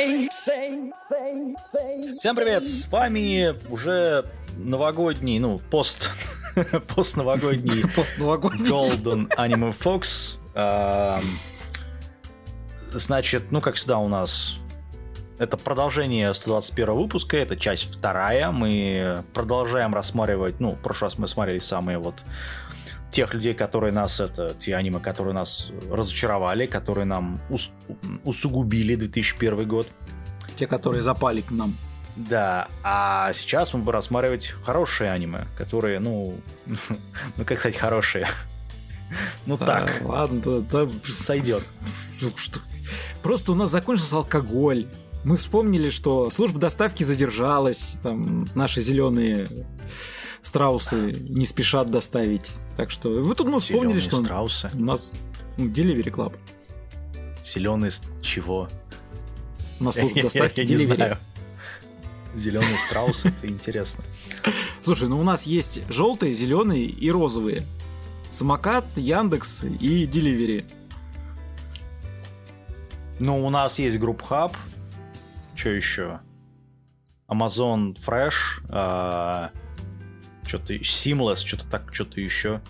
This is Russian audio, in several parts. Всем привет, с вами уже новогодний, постновогодний Golden Anime Fox. Значит, как всегда у нас это продолжение 121 выпуска, это часть вторая. Мы продолжаем рассматривать, в прошлый раз мы смотрели самые тех людей, которые нас, те аниме, которые нас разочаровали, которые нам усугубили 2001 год. Те, которые запали к нам. Да, а сейчас мы будем рассматривать хорошие аниме, которые, как сказать, хорошие. Так. Ладно, сойдет. Просто у нас закончился алкоголь. Мы вспомнили, что служба доставки задержалась, наши зеленые страусы не спешат доставить. Так что вы тут вспомнили, что страусы. У нас Delivery Club. Зеленые чего? У нас служба доставки Delivery. Я не знаю. Зеленые страусы, это интересно. Слушай, у нас есть желтые, зеленые и розовые. Самокат, Яндекс и Delivery. У нас есть Grubhub. Что еще? Amazon Fresh. Что-то Seamless, что-то еще.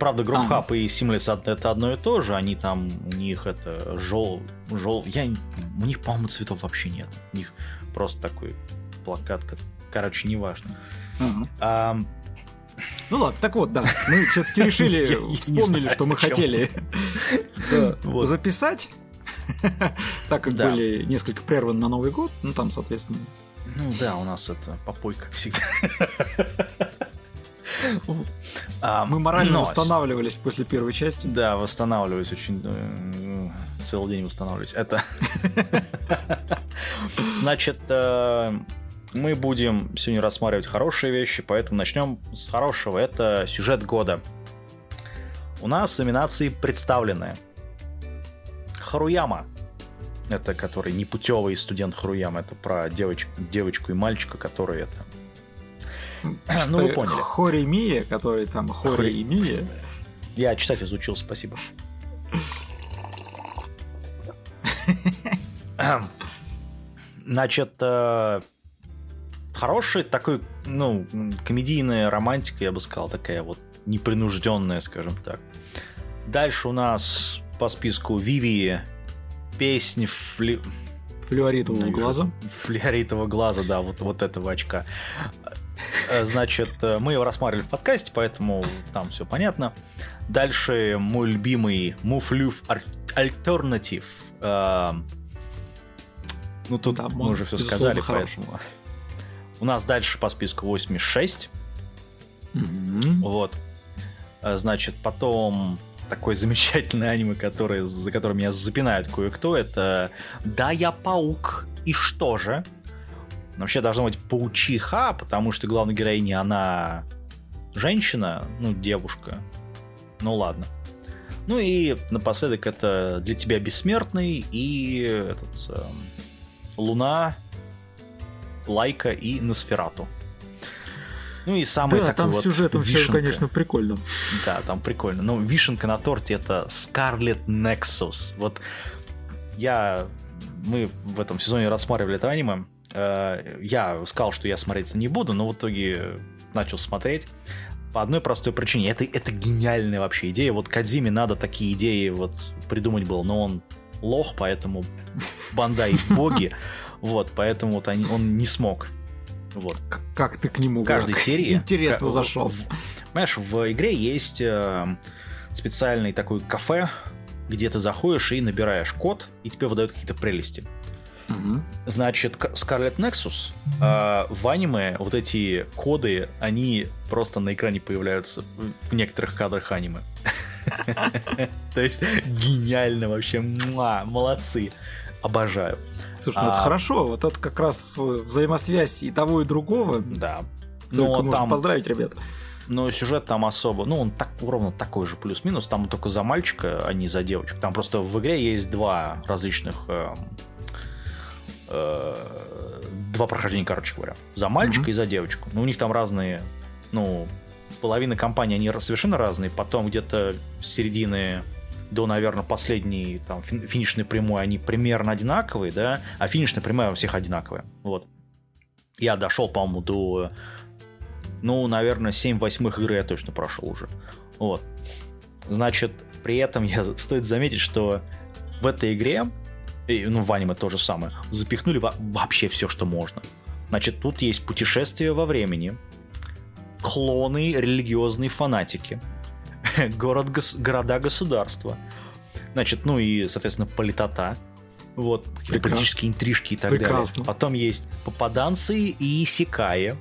Правда, Grubhub и Seamless это одно и то же. Они там, у них это у них, по-моему, цветов вообще нет. У них просто такой плакат, неважно. Ладно, так вот, да. Мы все-таки решили, вспомнили, что мы хотели записать. Так как были несколько прерваны на Новый год, там, соответственно... у нас это попойка всегда. Мы морально восстанавливались после первой части. Да, восстанавливались очень... Целый день восстанавливались. Это... Значит, мы будем сегодня рассматривать хорошие вещи, поэтому начнем с хорошего. Это сюжет года. У нас номинации представлены. Харуяма. Это который непутевый студент Харуяма. Это про девочку и мальчика, которые это... вы поняли. Хоримия, который там... Хоримия. Я читать изучил, спасибо. Значит, хороший такой, комедийная романтика, я бы сказал, такая непринужденная, скажем так. Дальше у нас по списку Вивии. Песня флюоритового глаза. Флюоритового глаза, да, вот этого очка. Значит, мы его рассматривали в подкасте, поэтому там все понятно. Дальше мой любимый Muv-Luv Alternative. Тут мы уже все сказали, поэтому... Хорошего. У нас дальше по списку 86. Mm-hmm. Значит, потом... Такое замечательное аниме, за которым меня запинает кое-кто. Это «Да, я паук, и что же?» Вообще должна быть паучиха, потому что главная героиня, она женщина, девушка. Ладно. И напоследок это «Для тебя бессмертный» и «Луна», «Лайка» и «Носферату». И самый такой там сюжетом все, конечно, прикольно. Да, там прикольно. Но вишенка на торте — это Scarlet Nexus. Мы в этом сезоне рассматривали это аниме. Я сказал, что я смотреть не буду, но в итоге начал смотреть по одной простой причине. Это гениальная вообще идея. Кодзиме надо такие идеи придумать было, но он лох, поэтому Бандай боги. Поэтому он не смог. Как ты к нему в каждой серии интересно зашел. Понимаешь, в игре есть специальный такой кафе, где ты заходишь и набираешь код, и тебе выдают какие-то прелести. Mm-hmm. Значит, Scarlet Nexus в аниме эти коды, они просто на экране появляются в некоторых кадрах аниме. То есть гениально вообще, молодцы, обожаю. Слушай, это хорошо, это как раз взаимосвязь и того, и другого. Да. Только нужно поздравить, ребят. Но сюжет там особо, он ровно такой же плюс-минус, там только за мальчика, а не за девочек. Там просто в игре есть два различных, два прохождения, короче говоря. За мальчика и за девочку. У них там разные, половина компании, они совершенно разные, потом где-то с середины до, наверное, последней там, финишной прямой, они примерно одинаковые, да, а финишная прямая у всех одинаковая. Вот. Я дошел, по-моему, до, ну, наверное, 7/8 игры я точно прошел уже. Вот. Значит, при этом стоит заметить, что в этой игре, ну, в аниме то же самое, запихнули вообще все, что можно. Значит, тут есть путешествие во времени, клоны, религиозные фанатики, города-государства, значит, ну и, соответственно, политота, вот, какие-то политические интрижки и так далее. Потом есть попаданцы и исекаи,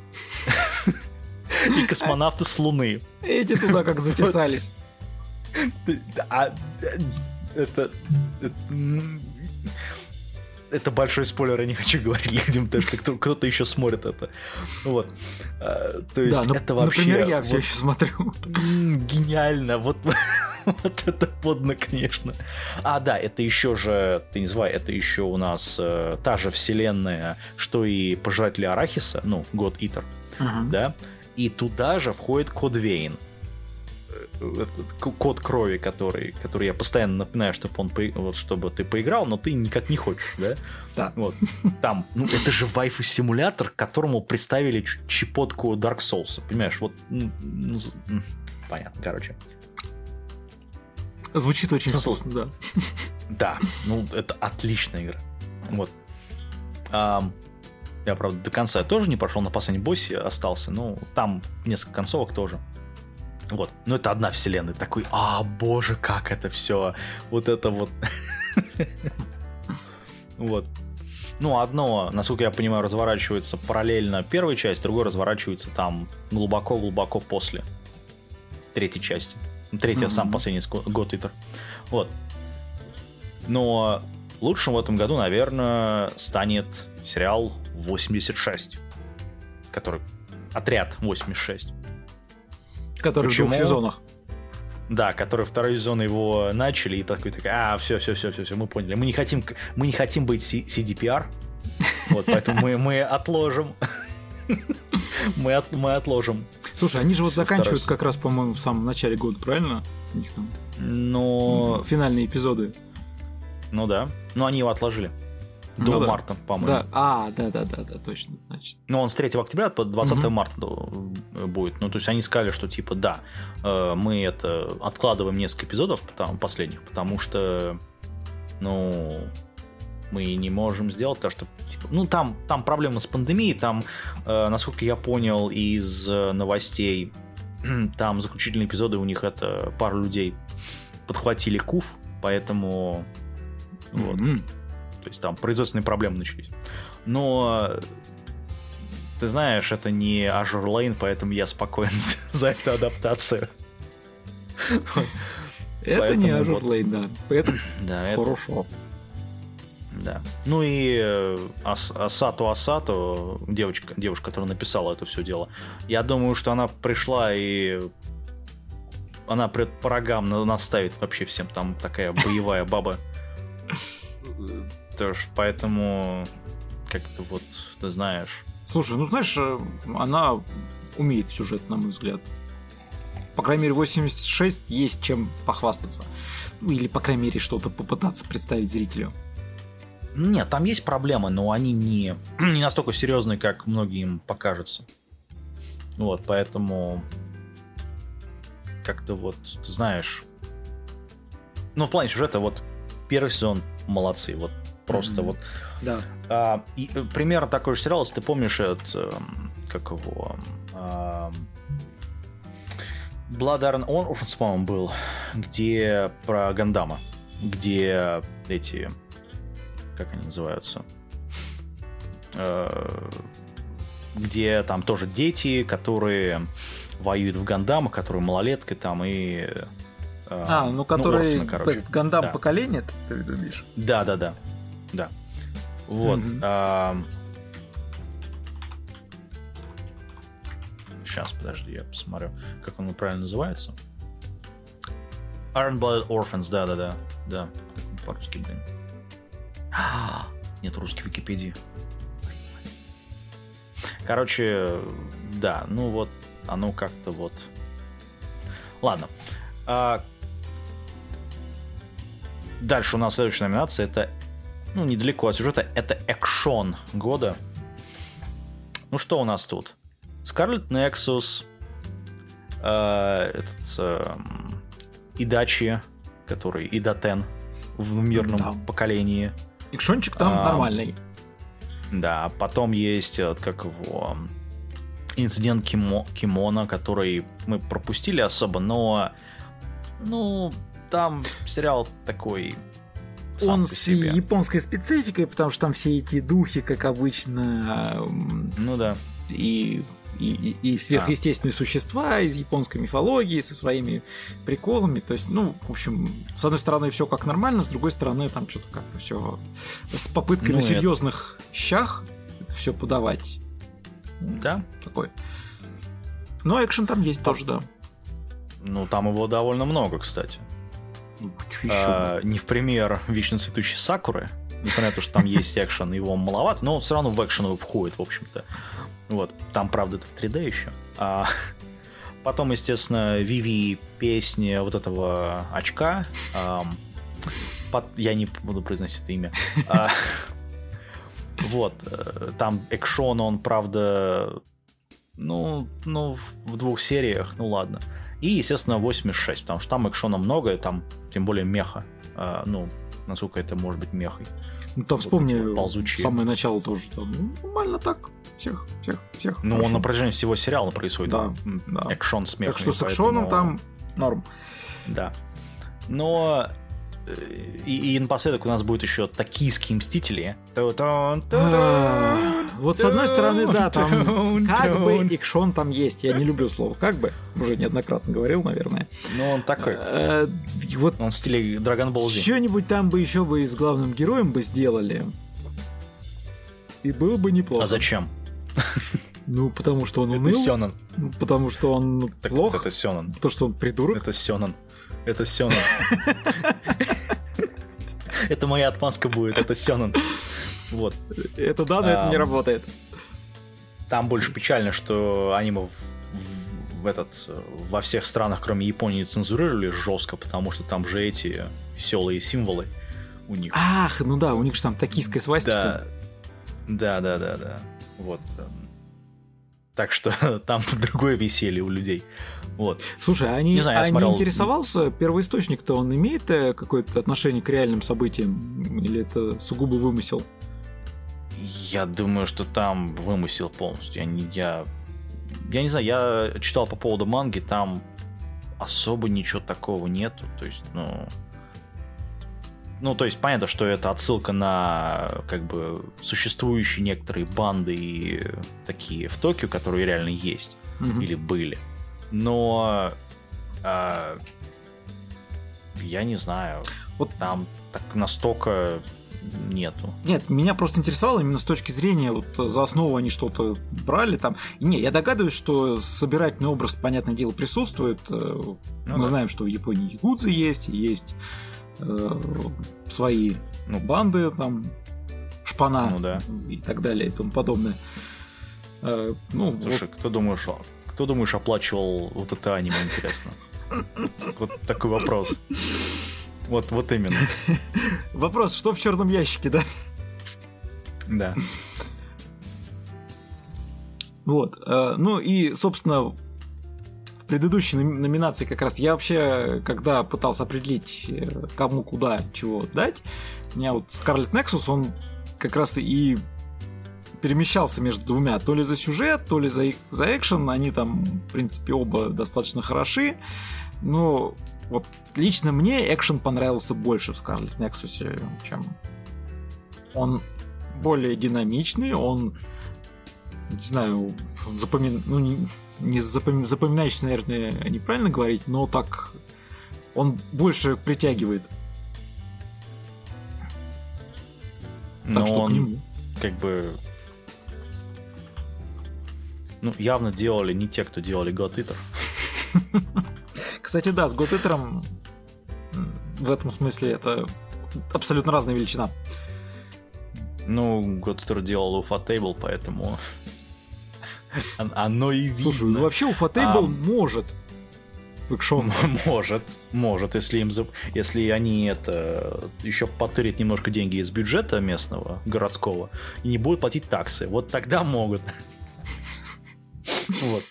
и космонавты с Луны. Эти туда как затесались. Это большой спойлер, я не хочу говорить людям, потому что кто-то еще смотрит это. Вот. То есть, да, это вообще... Например, я все вот, еще смотрю. Гениально. Вот это подно, конечно. А, да, это еще же, ты не звай, это еще у нас та же вселенная, что и Пожиратели Арахиса, ну, God Eater, да? И туда же входит Код Вейн. Код крови, который я постоянно напоминаю, чтобы он вот, чтобы ты поиграл, но ты никак не хочешь, да? Да. Вот. Там, ну, это же вайфу-симулятор, к которому представили чепотку Dark Souls, понимаешь? Вот, ну, понятно, короче. Звучит очень вкусно, да. Да, ну, это отличная игра. Вот. Я, правда, до конца тоже не прошел, на последнем боссе остался, но там несколько концовок тоже. Вот, ну это одна вселенная, такой, а, боже, как это все, вот это вот. Вот. Ну, одно, насколько я понимаю, разворачивается параллельно первой части, другое разворачивается там глубоко-глубоко после третьей части. Третья, сам последний God Eater. Вот. Но лучшим в этом году, наверное, станет сериал 86, который «Отряд 86». Который Почему? В двух сезонах. Да, который второй сезон его начали, и такой, все, мы поняли. Мы не хотим быть CDPR, вот, поэтому мы отложим. Мы отложим. Слушай, они же вот заканчивают как раз, по-моему, в самом начале года, правильно? У них там финальные эпизоды. Ну да, но они его отложили. До марта, по-моему. Да. А, да, точно. Значит. Ну, он с 3 октября по 20 марта будет. Ну, то есть они сказали, что типа, да, мы это откладываем несколько эпизодов последних, потому что, ну, мы не можем сделать то, что, типа, ну, там проблема с пандемией, там, насколько я понял из новостей, там заключительные эпизоды у них это пару людей подхватили КУФ, поэтому вот. То есть там производственные проблемы начались. Но ты знаешь, это не Azure Lane, поэтому я спокоен за эту адаптацию. Это не Azure Lane, да. Это хорошо. Да. Ну и Асато, девушка, которая написала это все дело, я думаю, что она пришла и... Она пред порогам наставит вообще всем. Там такая боевая баба. Тоже, поэтому как-то вот, ты знаешь. Слушай, ну знаешь, она умеет в сюжет, на мой взгляд. По крайней мере, 86 есть чем похвастаться. Ну, или, по крайней мере, что-то попытаться представить зрителю. Нет, там есть проблемы, но они не настолько серьезные, как многим покажется. Вот, поэтому как-то вот, ты знаешь. Ну, в плане сюжета, вот, первый сезон молодцы, вот. Просто вот. Да. И примерно такой же сериал, если ты помнишь, как его... Bloodborne Orphans, по-моему, был, где про Гандама, где эти... Как они называются? Где там тоже дети, которые воюют в Гандамах, которые малолетки там и... ну который Гандам поколение, ты видишь? Да. Вот. Сейчас, подожди, я посмотрю, как он правильно называется. Iron-Blooded Orphans, да. Как он по-русски, блин. Нет русской Википедии. Короче, да, ну вот, оно как-то вот. Ладно. Дальше у нас следующая номинация, это, ну, недалеко от сюжета, это экшон года. Ну, что у нас тут? Scarlet Nexus, Идачи, который Идатен в мирном поколении. Экшончик там нормальный. Да, потом есть, как его, Инцидент Кимона, который мы пропустили особо, но, ну, там сериал такой сам он по себе. С японской спецификой, потому что там все эти духи, как обычно, ну да, и сверхъестественные существа из японской мифологии со своими приколами. То есть, ну, в общем, с одной стороны, все как нормально, с другой стороны, там что-то как-то все с попыткой, ну, на серьезных щах это все подавать. Да. Такой. Но экшен там есть тоже, да. Ну, там его довольно много, кстати. Не в пример вечно цветущей сакуры. Несмотря на то, что там есть экшен, его маловато, но он все равно в экшен входит, в общем-то. Вот. Там, правда, это 3D еще. А потом, естественно, Виви, песня вот этого очка. Я не буду произносить это имя. Вот. Там экшон, он, правда, ну, в двух сериях, ну ладно. И, естественно, 86, потому что там экшона много, и там, тем более, меха. Ну, насколько это может быть мехой. Ну, там вот вспомни, ползучие. Самое начало тоже, что нормально так, всех. Ну, он на протяжении всего сериала происходит. Да. Экшон с мехами. Так что с экшоном там норм. Да. Но... И напоследок у нас будет еще «Токийские мстители». Вот с одной стороны, да, там как бы экшон там есть. Я не люблю слово «как бы». Уже неоднократно говорил, наверное. Но он такой. Вот он в стиле Dragon Ball Z. Что-нибудь там бы еще бы и с главным героем бы сделали. И было бы неплохо. А зачем? Ну, потому что он уныл. Это сёнэн. Потому что он плох. Это сёнэн. Потому что он придурок. Это сёнэн. Это моя отмазка будет, это сёнэн. Вот. Это да, но это не работает. Там больше печально, что аниме во всех странах, кроме Японии, цензурировали жестко, потому что там же эти веселые символы у них. Ах, ну да, у них же там токийская свастика. Да. Вот. Так что там другое веселье у людей. Вот. Слушай, не интересовался? Первоисточник-то он имеет какое-то отношение к реальным событиям? Или это сугубо вымысел? Я думаю, что там вымысел полностью. Я не знаю, я читал по поводу манги, там особо ничего такого нету. То есть, то есть понятно, что это отсылка на как бы существующие некоторые банды и такие в Токио, которые реально есть или были. Но я не знаю, вот там так настолько нету. Нет, меня просто интересовало именно с точки зрения, вот за основу они что-то брали там. Не, я догадываюсь, что собирательный образ, понятное дело, присутствует. Мы знаем, что в Японии якудзы есть свои банды, там шпана и так далее и тому подобное. Слушай, вот... Кто, думаешь, оплачивал вот это аниме, интересно? Вот такой вопрос. Вот именно. Вопрос, что в черном ящике, да? Да. Вот. Ну и, собственно, в предыдущей номинации как раз я вообще, когда пытался определить, кому куда чего дать, у меня вот Scarlet Nexus, он как раз и... перемещался между двумя. То ли за сюжет, то ли за экшен. Они там, в принципе, оба достаточно хороши. Но вот лично мне экшен понравился больше в Scarlet Nexus, чем... Он более динамичный, он, не знаю, запоминающийся, наверное, неправильно говорить, но так он больше притягивает. Так что к нему... как бы... явно делали не те, кто делали God Eater. Кстати, да, с God Eater'ом в этом смысле это абсолютно разная величина. God Eater делал Ufotable, поэтому оно и видно. Слушай, вообще Ufotable может экшон. Может, если они это еще потырят немножко деньги из бюджета местного, городского, и не будут платить таксы. Вот тогда могут. Вот.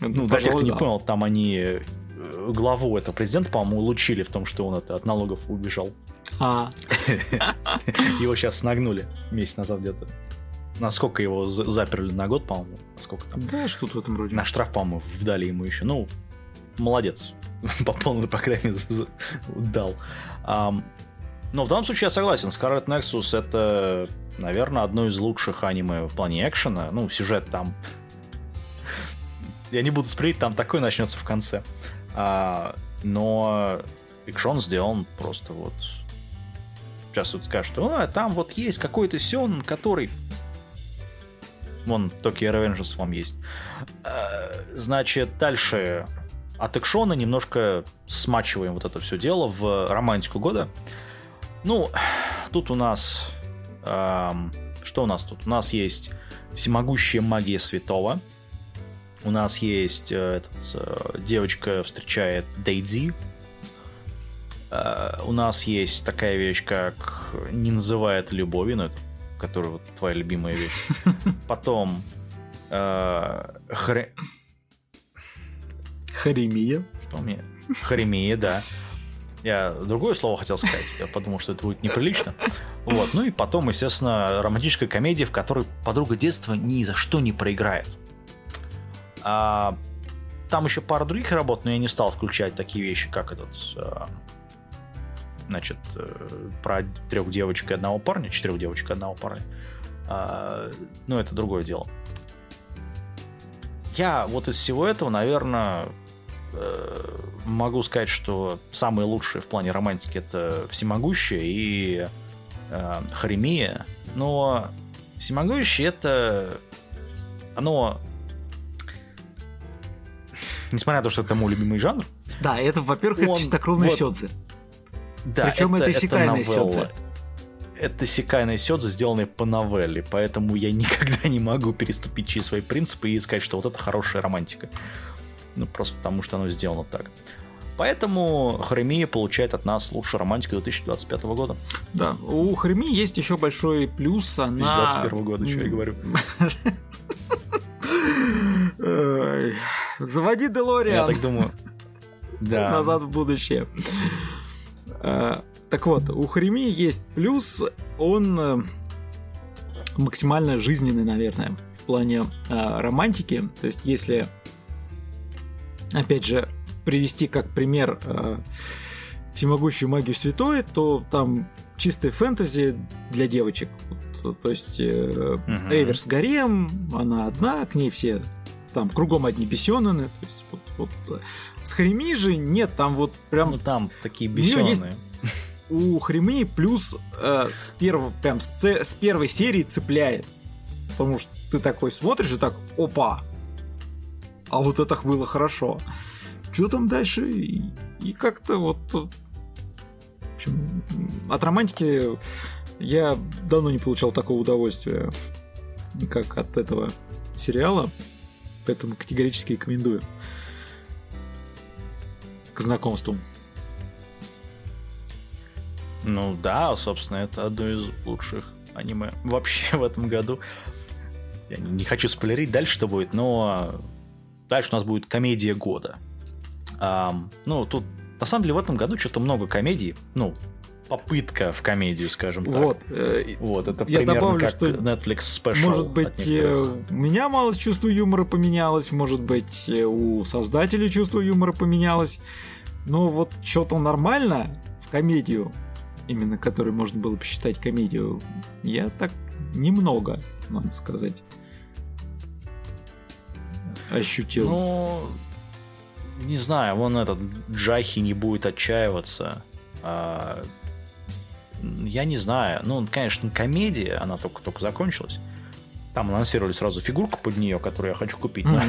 Ну, даже кто не понял, там они главу этого президента, по-моему, улучшили в том, что он от налогов убежал. Его сейчас нагнули месяц назад где-то. Насколько его заперли на год, по-моему. Насколько там? Да, что-то в этом роде. На штраф, по-моему, вдали ему еще. Ну, молодец. По полной, по крайней мере, дал. Но в данном случае я согласен. Scarlet Nexus — это, наверное, одно из лучших аниме в плане экшена. Ну, сюжет там... Я не буду спорить, там такой начнется в конце. Но экшон сделан просто вот... Сейчас вот скажут, что там вот есть какой-то сён, который... Вон, Tokyo Revengers вам есть. Значит, дальше от экшона немножко смачиваем вот это все дело в романтику года. Ну, тут у нас... что у нас тут? У нас есть всемогущая магия святого. У нас есть... девочка встречает Дейдзи. У нас есть такая вещь, как «Не называй это любовью», но это которая вот твоя любимая вещь. Потом Хоримия. Что у меня? Хоримия, да. Я другое слово хотел сказать. Я подумал, что это будет неприлично. Вот. Ну и потом, естественно, романтическая комедия, в которой подруга детства ни за что не проиграет. Там еще пара других работ, но я не стал включать такие вещи, как значит, про 4 девочек и 1 парня. Ну, это другое дело. Я вот из всего этого, наверное, могу сказать, что самые лучшие в плане романтики — это «Всемогущие» и «Хоримия». Но «Всемогущие» — это... Оно... Несмотря на то, что это мой любимый жанр. Да, это, во-первых, это чистокровные сёдзи. Да, причем это секайная сёдзи. Это секайная сёдзи, сделанная по новелле. Поэтому я никогда не могу переступить через свои принципы и сказать, что вот это хорошая романтика. Ну, просто потому, что оно сделано так. Поэтому Хоримия получает от нас лучшую романтику 2025 года. Да, у Хоримии есть еще большой плюс. Она... 2021 года, что я говорю. Заводи Делориан. Я так думаю. Да. Назад в будущее. Так вот, у Хоримии есть плюс. Он максимально жизненный, наверное, в плане романтики. То есть, если, опять же, привести как пример всемогущую магию святой, то там чистое фэнтези для девочек. То есть, Эверс гарем, она одна, к ней все... Там кругом одни бесёнаны. То есть, с Хоримией же нет, там вот прям... Ну, там такие бесённые. У Хоримии плюс с первой серии цепляет. Потому что ты такой смотришь и так, опа! А вот это было хорошо. Что там дальше? И как-то вот... В общем, от романтики я давно не получал такого удовольствия, как от этого сериала. Поэтому категорически рекомендую к знакомству. Ну да, собственно, это одно из лучших аниме вообще в этом году. Я не хочу спойлерить дальше, что будет, но дальше у нас будет комедия года. Ну, тут на самом деле в этом году что-то много комедий. Ну, попытка в комедию, скажем так. Вот это я примерно добавлю, как что Netflix спешл. Может быть, у меня мало чувства юмора поменялось, может быть, у создателей чувство юмора поменялось, но вот что-то нормально в комедию, именно которую можно было посчитать комедию, я так немного, надо сказать, ощутил. Ну, не знаю, вон этот Джахи не будет отчаиваться. Я не знаю. Ну, конечно, комедия, она только-только закончилась. Там анонсировали сразу фигурку под нее, которую я хочу купить. Но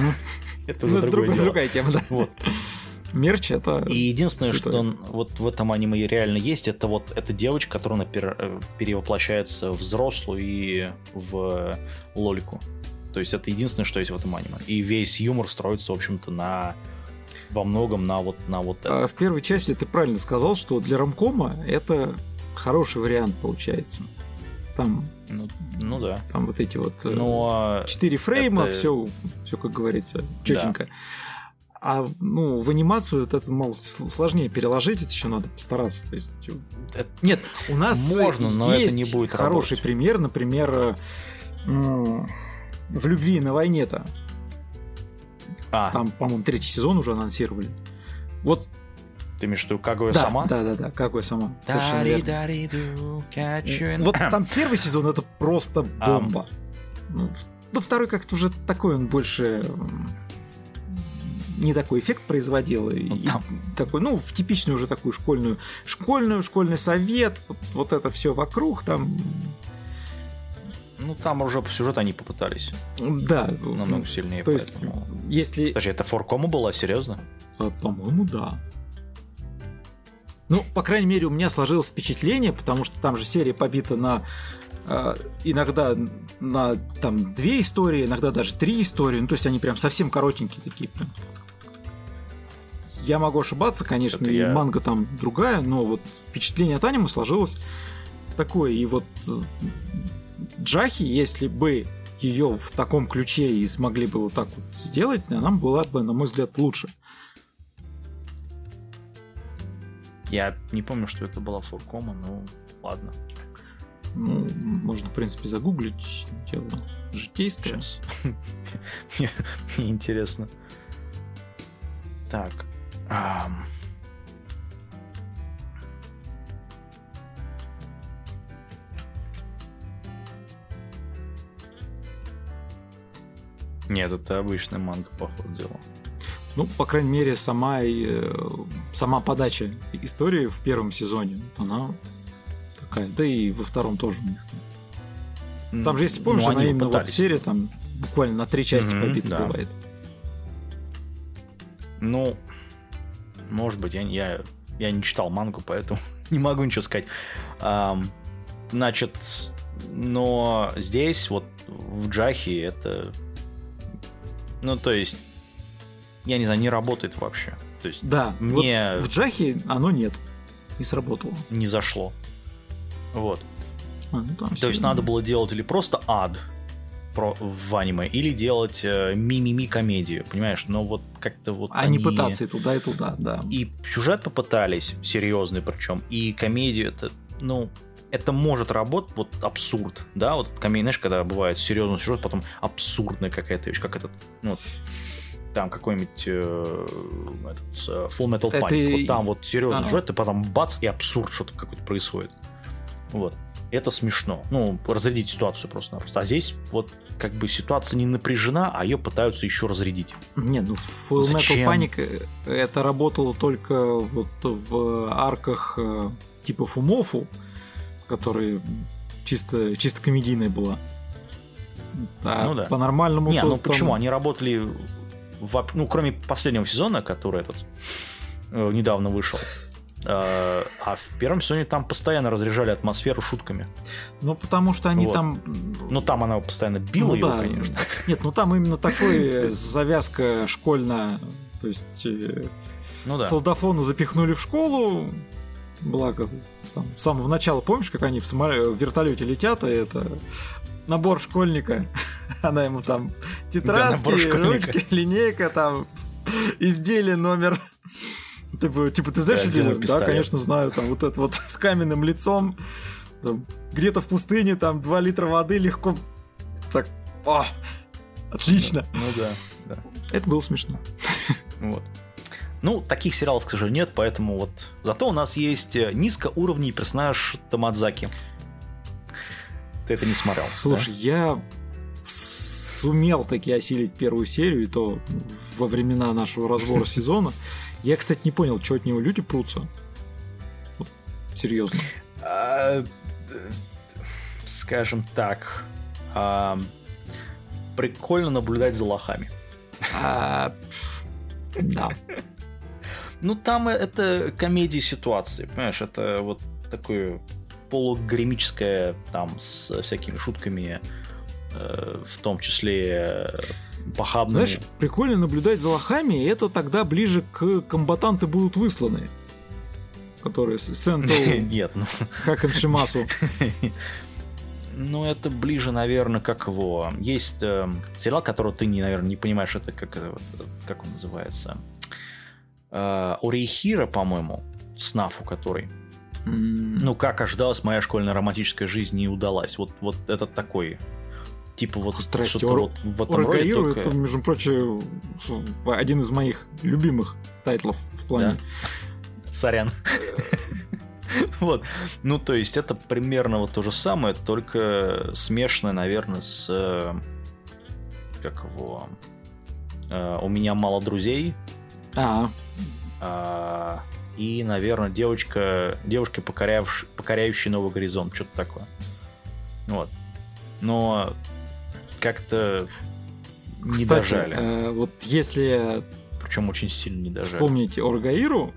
это уже другая тема, да. Вот. Мерч это... И единственное, что вот в этом аниме реально есть, это вот эта девочка, которая перевоплощается в взрослую и в лолику. То есть это единственное, что есть в этом аниме. И весь юмор строится, в общем-то, на во многом на вот это. В первой части ты правильно сказал, что для ромкома это хороший вариант получается. Там, ну да. Там вот эти вот 4 фрейма, это... все, как говорится, чётенько. Да. А ну, в анимацию это мало сложнее переложить, это еще надо постараться. То есть, это... Нет, у нас можно, но есть это не будет хороший работать. Пример, например, в «Любви на войне»-то. Там, по-моему, 3-й сезон уже анонсировали. Вот. Ты имеешь в виду Кагуя-сама? Да, Кагуя-сама. Совершенно верно. Вот там первый сезон это просто бомба. Ну, второй как-то уже такой, он больше... не такой эффект производил. Такой, в типичную уже такую школьную, школьный совет, вот это все вокруг, там... Ну, там уже по сюжету они попытались. Да. Намного сильнее. То есть, если... Подожди, это форкома была? Серьезно? По-моему, да. Ну, по крайней мере, у меня сложилось впечатление, потому что там же серия побита на... иногда на там 2 истории, иногда даже 3 истории. Ну, то есть, они прям совсем коротенькие такие. Прям. Я могу ошибаться, конечно, манга там другая, но вот впечатление от аниме сложилось такое. И вот... Джахи, если бы ее в таком ключе и смогли бы вот так вот сделать, она была бы, на мой взгляд, лучше. Я не помню, что это была форкома, но ладно. Ну, можно, в принципе, загуглить. Дело житейское. Сейчас. Мне интересно. Так. Нет, это обычная манга, по ходу дела. Ну, по крайней мере, сама подача истории в первом сезоне, она такая. Да и во втором тоже у них. Там же, если помнишь, она именно вот серия там буквально на 3 части побита бывает. Ну, может быть, я не читал мангу, поэтому не могу ничего сказать. Значит, но здесь вот в Джахи это... Ну, то есть, я не знаю, не работает вообще. То есть, да, мне... вот в Джахе оно нет, не сработало. Не зашло. Вот. То есть, надо было делать или просто ад в аниме, или делать мимими-комедию, понимаешь? Но вот как-то вот они... пытаться и туда, да. И сюжет попытались, серьезный причем, и комедию это, ну... Это может работать, вот абсурд, да, вот комедия, знаешь, когда бывает серьезный сюжет, потом абсурдная какая-то вещь, как этот, вот, там какой-нибудь Full Metal Panic, вот там вот серьезный сюжет, и потом бац, и абсурд что-то какой-то происходит, вот, это смешно, ну, разрядить ситуацию просто-напросто, а здесь вот как бы ситуация не напряжена, а ее пытаются еще разрядить. Не, ну Full Metal Panic это работало только вот в арках типа Фумофу, которая чисто комедийная была. А ну да. По-нормальному... Не, ну почему? Там... Они работали... Ну, кроме последнего сезона, который этот недавно вышел. А в первом сезоне там постоянно разряжали атмосферу шутками. Ну, потому что они вот. Там... Ну, там она постоянно била его, да. Конечно. Нет, ну там именно такой завязка школьная. То есть... Ну да. Солдафона запихнули в школу. Благо... Там, с самого начала, помнишь, как они в вертолете летят, и это набор школьника. Она ему там тетрадки, да, ручки, линейка, там изделие номер. Типа, ты знаешь, что делаешь? Да, конечно, знаю. Там вот это вот с каменным лицом. Там, где-то в пустыне, там 2 литра воды легко. Так, отлично. Ну да. Это было смешно. Вот. Ну, таких сериалов, к сожалению, нет, поэтому вот... Зато у нас есть низкоуровневый персонаж Томодзаки. Ты это не смотрел. Слушай, да? Я сумел таки осилить первую серию, и то во времена нашего разбора сезона. Я, кстати, не понял, чего от него люди прутся. Серьезно. Скажем так. Прикольно наблюдать за лохами. Да. Ну, там это комедия ситуации, понимаешь, это вот такое полугримическое, там, с всякими шутками в том числе похабными. Знаешь, прикольно наблюдать за лохами, и это тогда ближе к комбатанты будут высланы. Которые Сенту Хакэншимасу. Ну, это ближе, наверное, как его. Есть сериал, которого ты, наверное, не понимаешь, это как он называется. Орихира, по-моему, Снафу, который. Ну, как ожидалось, моя школьная романтическая жизнь не удалась. Вот это такой. Типа вот что-то вот в этом роде только... это, между прочим, один из моих любимых тайтлов в плане. Да? Сорян. Вот. Ну, то есть, это примерно вот то же самое, только смешанное, наверное, с... Как его... У меня мало друзей. И, наверное, девушка, покоряющая новый горизонт. Что-то такое. Вот. Но как-то не дожали. Вот если... Причем очень сильно не дожали. Вспомните Оргаиру,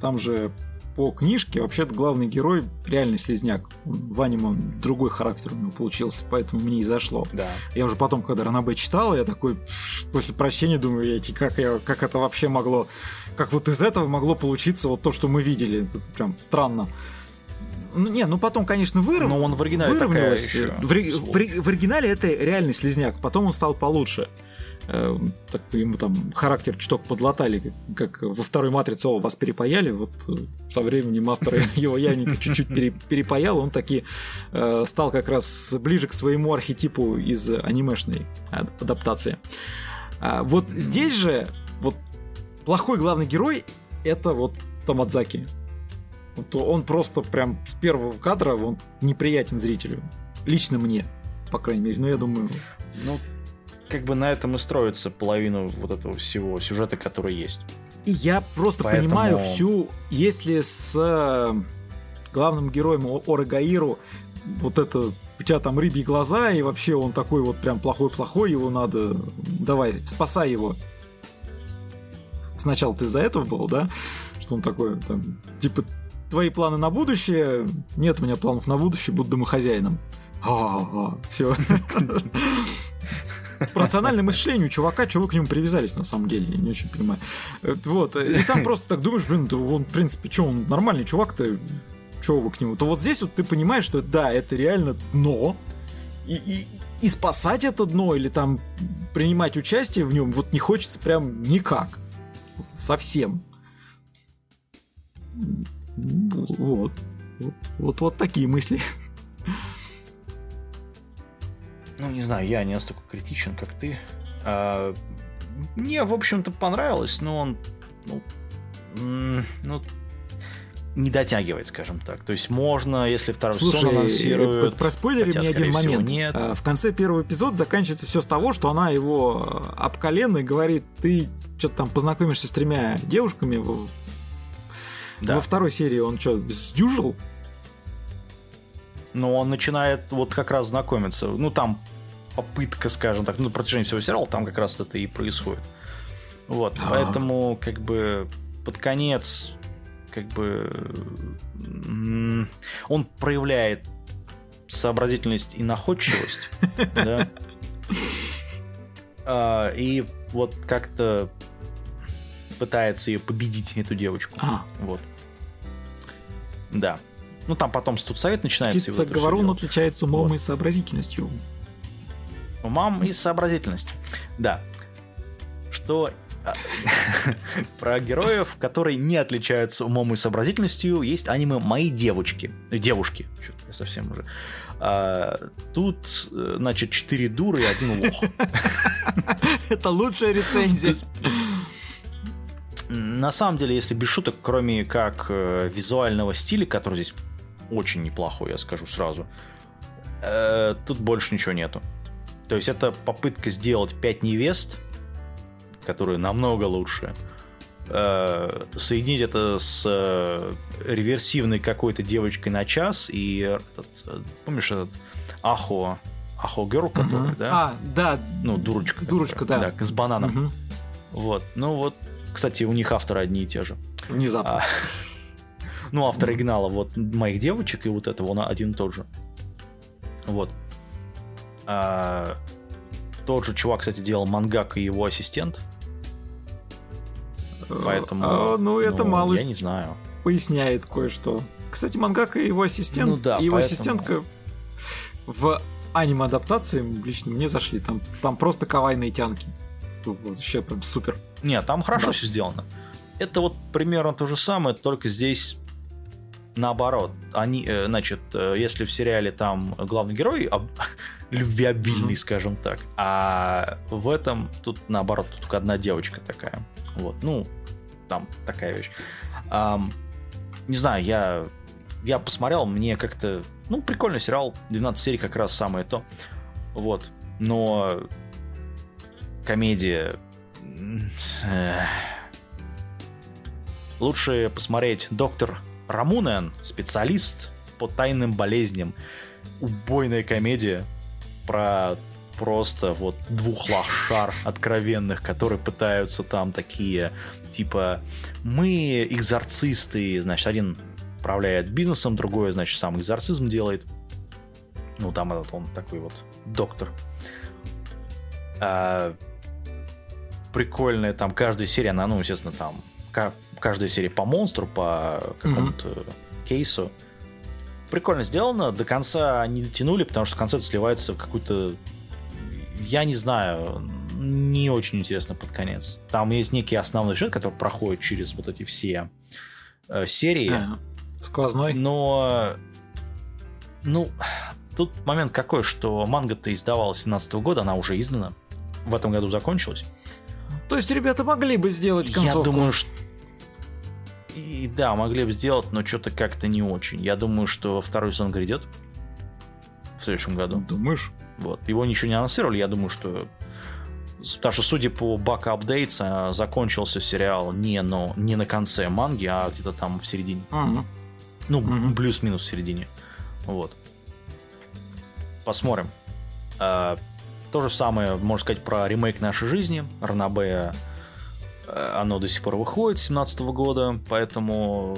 там же по книжке вообще-то главный герой реальный слизняк. В аниме он другой характер у него получился, поэтому мне и зашло. Да. Я уже потом, когда Ранабе читал, я такой после прочтения думаю, как это вообще могло... Как вот из этого могло получиться вот то, что мы видели. Это прям странно. Ну потом, конечно, выровнялось. Но он в оригинале такая еще... В оригинале это реальный слизняк. Потом он стал получше. Так ему там характер чуток подлатали, как во второй матрице вас перепаяли. Вот со временем автор его явненько чуть-чуть перепаял. Он таки стал как раз ближе к своему архетипу из анимешной адаптации. Вот здесь же вот плохой главный герой это вот Томодзаки. Он просто прям с первого кадра он неприятен зрителю. Лично мне, по крайней мере. Но я думаю... как бы на этом и строится половина вот этого всего сюжета, который есть. И я просто понимаю всю... Если с главным героем Орагаиру вот это... У тебя там рыбьи глаза, и вообще он такой вот прям плохой-плохой, его надо... Давай, спасай его. Сначала ты из-за этого был, да? Что он такой, там, типа... Твои планы на будущее? Нет у меня планов на будущее, буду домохозяином. Все. Рациональное мышление у чувака, чего к нему привязались, на самом деле, я не очень понимаю. Вот, и там просто так думаешь, он, в принципе, что, он нормальный чувак-то, чего вы к нему? То вот здесь вот ты понимаешь, что да, это реально дно, и спасать это дно, или там принимать участие в нем, вот не хочется прям никак. Совсем. Вот такие мысли. Не знаю, я не настолько критичен, как ты. Мне, в общем-то, понравилось, но он не дотягивает, скажем так. То есть можно, если второй сезон анонсируют... Проспойлери мне один момент. Нет. В конце первого эпизода заканчивается все с того, что она его об колено и говорит, ты что-то там познакомишься с тремя девушками. Да. Во второй серии он что, сдюжил? Но он начинает вот как раз знакомиться. Там попытка, скажем так, на протяжении всего сериала там как раз это и происходит. Вот, поэтому как бы под конец как бы он проявляет сообразительность и находчивость. И вот как-то пытается ее победить, эту девочку. Вот. Да. Там потом студсовет начинается. Птица Говорун отличается умом и сообразительностью. Умом и сообразительностью. Да. Что про героев, которые не отличаются умом и сообразительностью, есть аниме «Мои девочки». Девушки. Я совсем уже. Тут, значит, 4 дуры и 1 лох. Это лучшая рецензия. На самом деле, если без шуток, кроме как визуального стиля, который здесь очень неплохой, я скажу сразу, тут больше ничего нету. То есть это попытка сделать 5 невест, которые намного лучше, соединить это с реверсивной какой-то девочкой на час и помнишь этот Ахо Герл, который, да? Да. Дурочка. Дурочка, которая, да. С бананом. Вот. Кстати, у них авторы одни и те же. Внезапно. Автор оригинала «Моих девочек» и вот этого, он один и тот же. Вот. Тот же чувак, кстати, делал мангак и его ассистент. Поэтому... ну, это малость. Я не знаю. Поясняет кое-что. Кстати, мангак и его ассистент. Ну, да, и его ассистентка в аниме-адаптации лично мне зашли. Там просто кавайные тянки. Вообще прям супер. Не, там хорошо все сделано. Это вот примерно то же самое, только здесь наоборот. Они, значит, если в сериале там главный герой любвеобильный, скажем так, а в этом тут наоборот, тут только одна девочка такая. Вот, ну, там такая вещь. Не знаю, я посмотрел, мне как-то... Ну, прикольный сериал, 12 серий как раз самое то. Вот, но комедия... Лучше посмотреть «Доктор Рамунен. Специалист по тайным болезням». Убойная комедия про просто вот двух лошар откровенных, которые пытаются там такие, типа, мы экзорцисты, значит, один управляет бизнесом, другой, значит, сам экзорцизм делает. Ну, там этот он такой вот доктор. Прикольная там каждая серия, она, ну, естественно, там каждая серия по монстру, по какому-то кейсу. Прикольно сделано. До конца не дотянули, потому что в конце сливается в какую-то... Я не знаю, не очень интересно под конец. Там есть некий основной сюжет, который проходит через вот эти все серии. Сквозной. Но... Ну, тут момент какой, что манга-то издавалась с 2017 года, она уже издана. В этом году закончилась. То есть ребята могли бы сделать концовку? Я думаю, что... И, да, могли бы сделать, но что-то как-то не очень. Я думаю, что второй сезон грядет в следующем году. Думаешь? Вот. Его ничего не анонсировали, я думаю, что... Потому что, судя по бака апдейтса, закончился сериал не на конце манги, а где-то там в середине. Ну, плюс-минус в середине. Вот. Посмотрим. То же самое, можно сказать, про ремейк нашей жизни. Ранобэ, оно до сих пор выходит с 2017 года, поэтому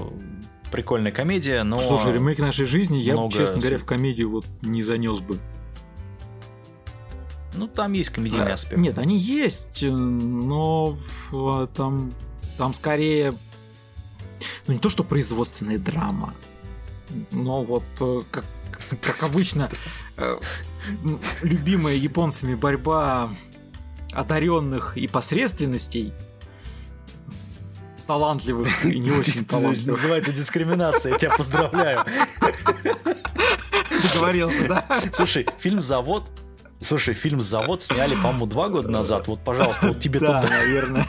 прикольная комедия, но... Слушай, ремейк нашей жизни я, честно говоря, в комедию вот не занес бы. Ну, там есть комедийный аспект. Нет, они есть, но там скорее... Ну, не то, что производственная драма, но вот как обычно... Любимая японцами борьба одаренных и посредственностей, талантливых и не очень талантливых. Называется дискриминация, я тебя поздравляю. Договорился, да? Слушай, фильм «Завод» сняли, по-моему, 2 года назад. Вот, пожалуйста, вот тебе тут. Да, наверное.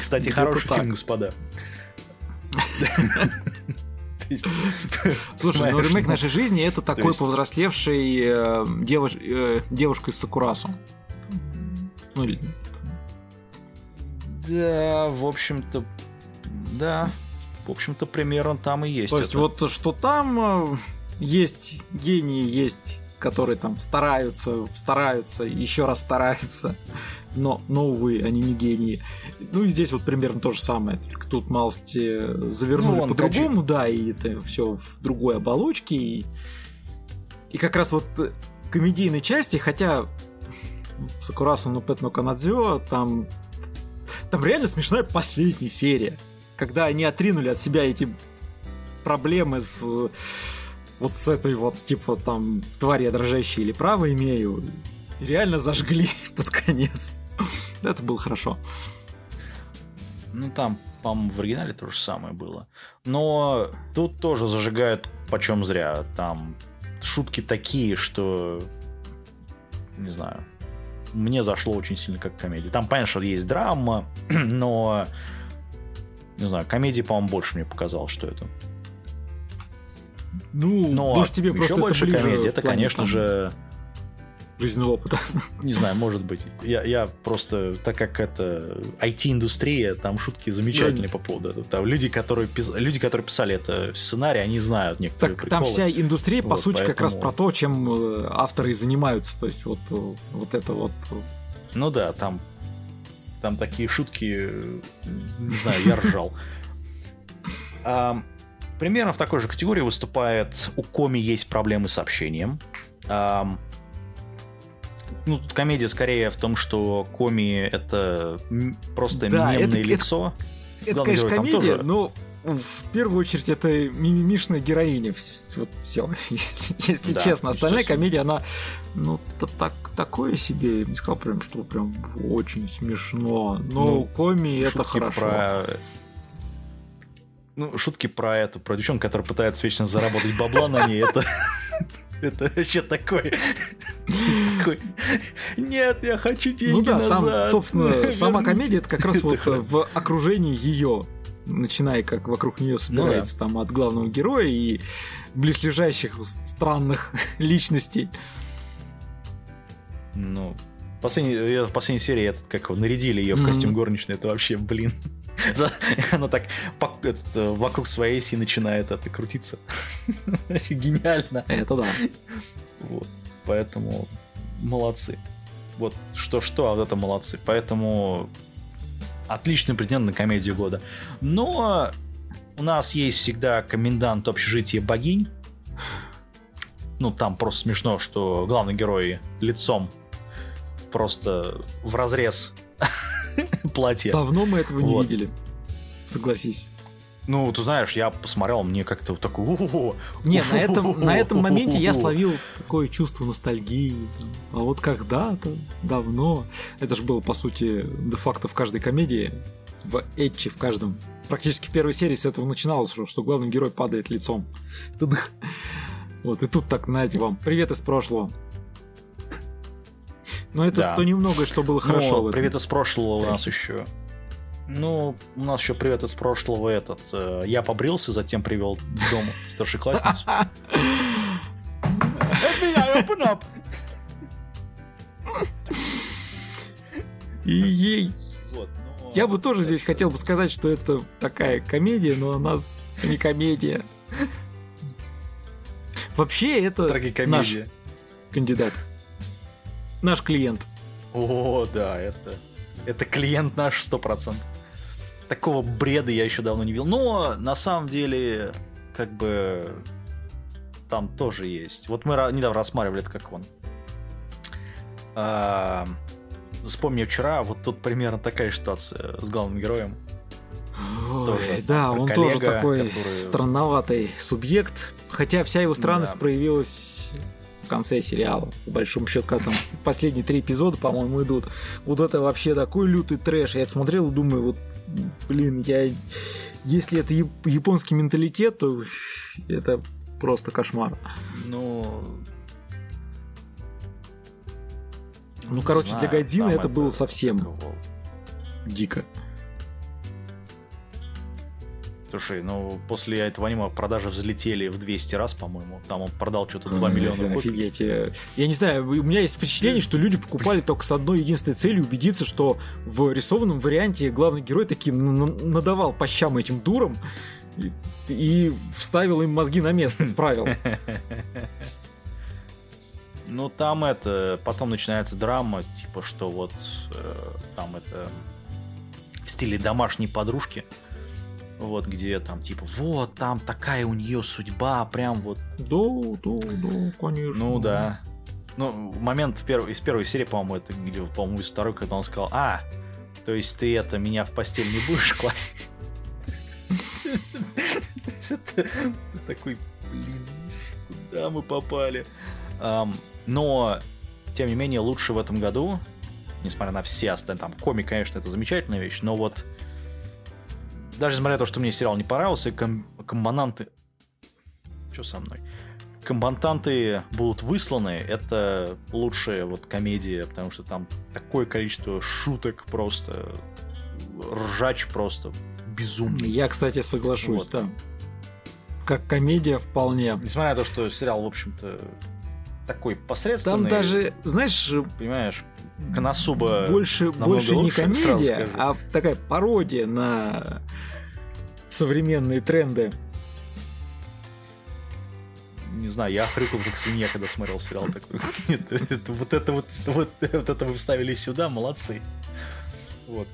Кстати, хороший фильм, господа. Слушай, ну ремейк нашей жизни — это такой повзрослевший девушка с Сакурасу. Ну или... Да, в общем-то... Да, в общем-то примерно там и есть. То есть вот что там есть гении, есть, которые там стараются, еще раз стараются, но, увы, они не гении. Ну и здесь вот примерно то же самое, только тут малости завернули по-другому, да, и это все в другой оболочке. И как раз вот комедийной части, хотя Сакурасу но Пэт но Канадзё, там реально смешная последняя серия, когда они отринули от себя эти проблемы с... Вот с этой вот, типа, там, тварь я дрожащая или право имею, реально зажгли под конец. Это было хорошо. Ну, там, по-моему, в оригинале то же самое было. Но тут тоже зажигают почем зря. Там шутки такие, что... Не знаю. Мне зашло очень сильно как комедия. Там, понятно, что есть драма, но... Не знаю, комедия, по-моему, больше мне показалось, что это... Ну, может, тебе просто больше комедии. Это, конечно же, жизненного опыта. Не знаю, может быть. Я просто, так как это IT-индустрия, там шутки замечательные по поводу этого. Там люди, которые писали это сценарий, они знают некоторые приколы. Там вся индустрия, по сути, как раз про то, чем авторы и занимаются. То есть вот это вот... Ну да, там такие шутки, не знаю, я ржал. Примерно в такой же категории выступает «У Коми есть проблемы с общением». Ну, тут комедия скорее в том, что Коми — это просто мемное лицо. Это, конечно, комедия, но в первую очередь это мимимишная героиня. Вот все, если честно. Остальная комедия, она, ну, такое себе. Я бы не сказал, что прям очень смешно. Но Коми — это хорошо. Ну, шутки про эту, про девчонку, которая пытается вечно заработать бабла на ней, это вообще такой... Нет, я хочу деньги назад. Ну да, там, собственно, сама комедия, это как раз вот в окружении ее, начиная как вокруг нее собирается там от главного героя и близлежащих странных личностей. Ну, в последней серии этот, как его, нарядили ее в костюм горничной, это вообще, блин... Она так вокруг своей оси начинает это крутиться. Гениально. Это да. Вот. Поэтому молодцы. Вот что, а вот это молодцы. Поэтому отличный претендент на комедию года. Но у нас есть всегда «Командант обшчезhitiya богин». Ну, там просто смешно, что главный герой лицом просто в разрез платье. Давно мы этого не видели. Согласись. Ну, ты знаешь, я посмотрел, мне как-то вот такой... Не, на этом моменте я словил такое чувство ностальгии. А вот когда-то, давно... Это же было, по сути, де-факто в каждой комедии, в этче, в каждом. Практически в первой серии с этого начиналось, что главный герой падает лицом. Вот, и тут так, знаете, вам привет из прошлого. Но это то немногое, что было хорошо. Ну, привет из прошлого у нас еще. Ну, у нас еще привет из прошлого этот. Я побрился, затем привел в дом старшеклассницу. FBI, open up! Я бы тоже здесь хотел бы сказать, что это такая комедия, но она не комедия. Вообще, это наш кандидат. Наш клиент. О, да, это клиент наш 100%. Такого бреда я еще давно не видел. Но на самом деле, как бы, там тоже есть. Вот мы недавно рассматривали это, как он. Вспомню вчера, вот тут примерно такая ситуация с главным героем. Ой, тоже, да, он коллега, тоже такой странноватый субъект. Хотя вся его странность проявилась... в конце сериала, по большому счету, как там последние 3 эпизода, по-моему, идут. Вот это вообще такой лютый трэш. Я это смотрел и думаю, вот, блин, если это японский менталитет, то это просто кошмар. Ну, короче, знаю, для Годзина это было совсем дико. Слушай, ну после этого аниме продажи взлетели в 200 раз, по-моему. Там он продал что-то 2 миллиона копий. Офигеть. Я не знаю, у меня есть впечатление, что люди покупали только с одной единственной целью — убедиться, что в рисованном варианте главный герой таки надавал по щам этим дурам и вставил им мозги на место, вправил. Ну там это... Потом начинается драма, типа что вот там это в стиле домашней подружки. Вот где там, типа, вот там такая у нее судьба, прям вот. Да, конечно. Ну да. Ну, момент из первой серии, по-моему, это, или, по-моему, из второй, когда он сказал: а, то есть ты это меня в постель не будешь класть? Такой, блин, куда мы попали? Но, тем не менее, лучше в этом году, несмотря на все остальные, там, комик, конечно, это замечательная вещь, но вот даже несмотря на то, что мне сериал не понравился, комбонанты... Чё со мной? Комбонанты будут высланы. Это лучшая вот комедия, потому что там такое количество шуток просто. Ржач просто безумный. Я, кстати, соглашусь, вот. Да. Как комедия вполне. Несмотря на то, что сериал, в общем-то, такой посредственный. Там даже, знаешь... Понимаешь? Коносуба больше не комедия, а такая пародия на современные тренды. Не знаю, я хрюкал как свинья, когда смотрел сериал такой. Нет, это вы вставили сюда, молодцы. Вот.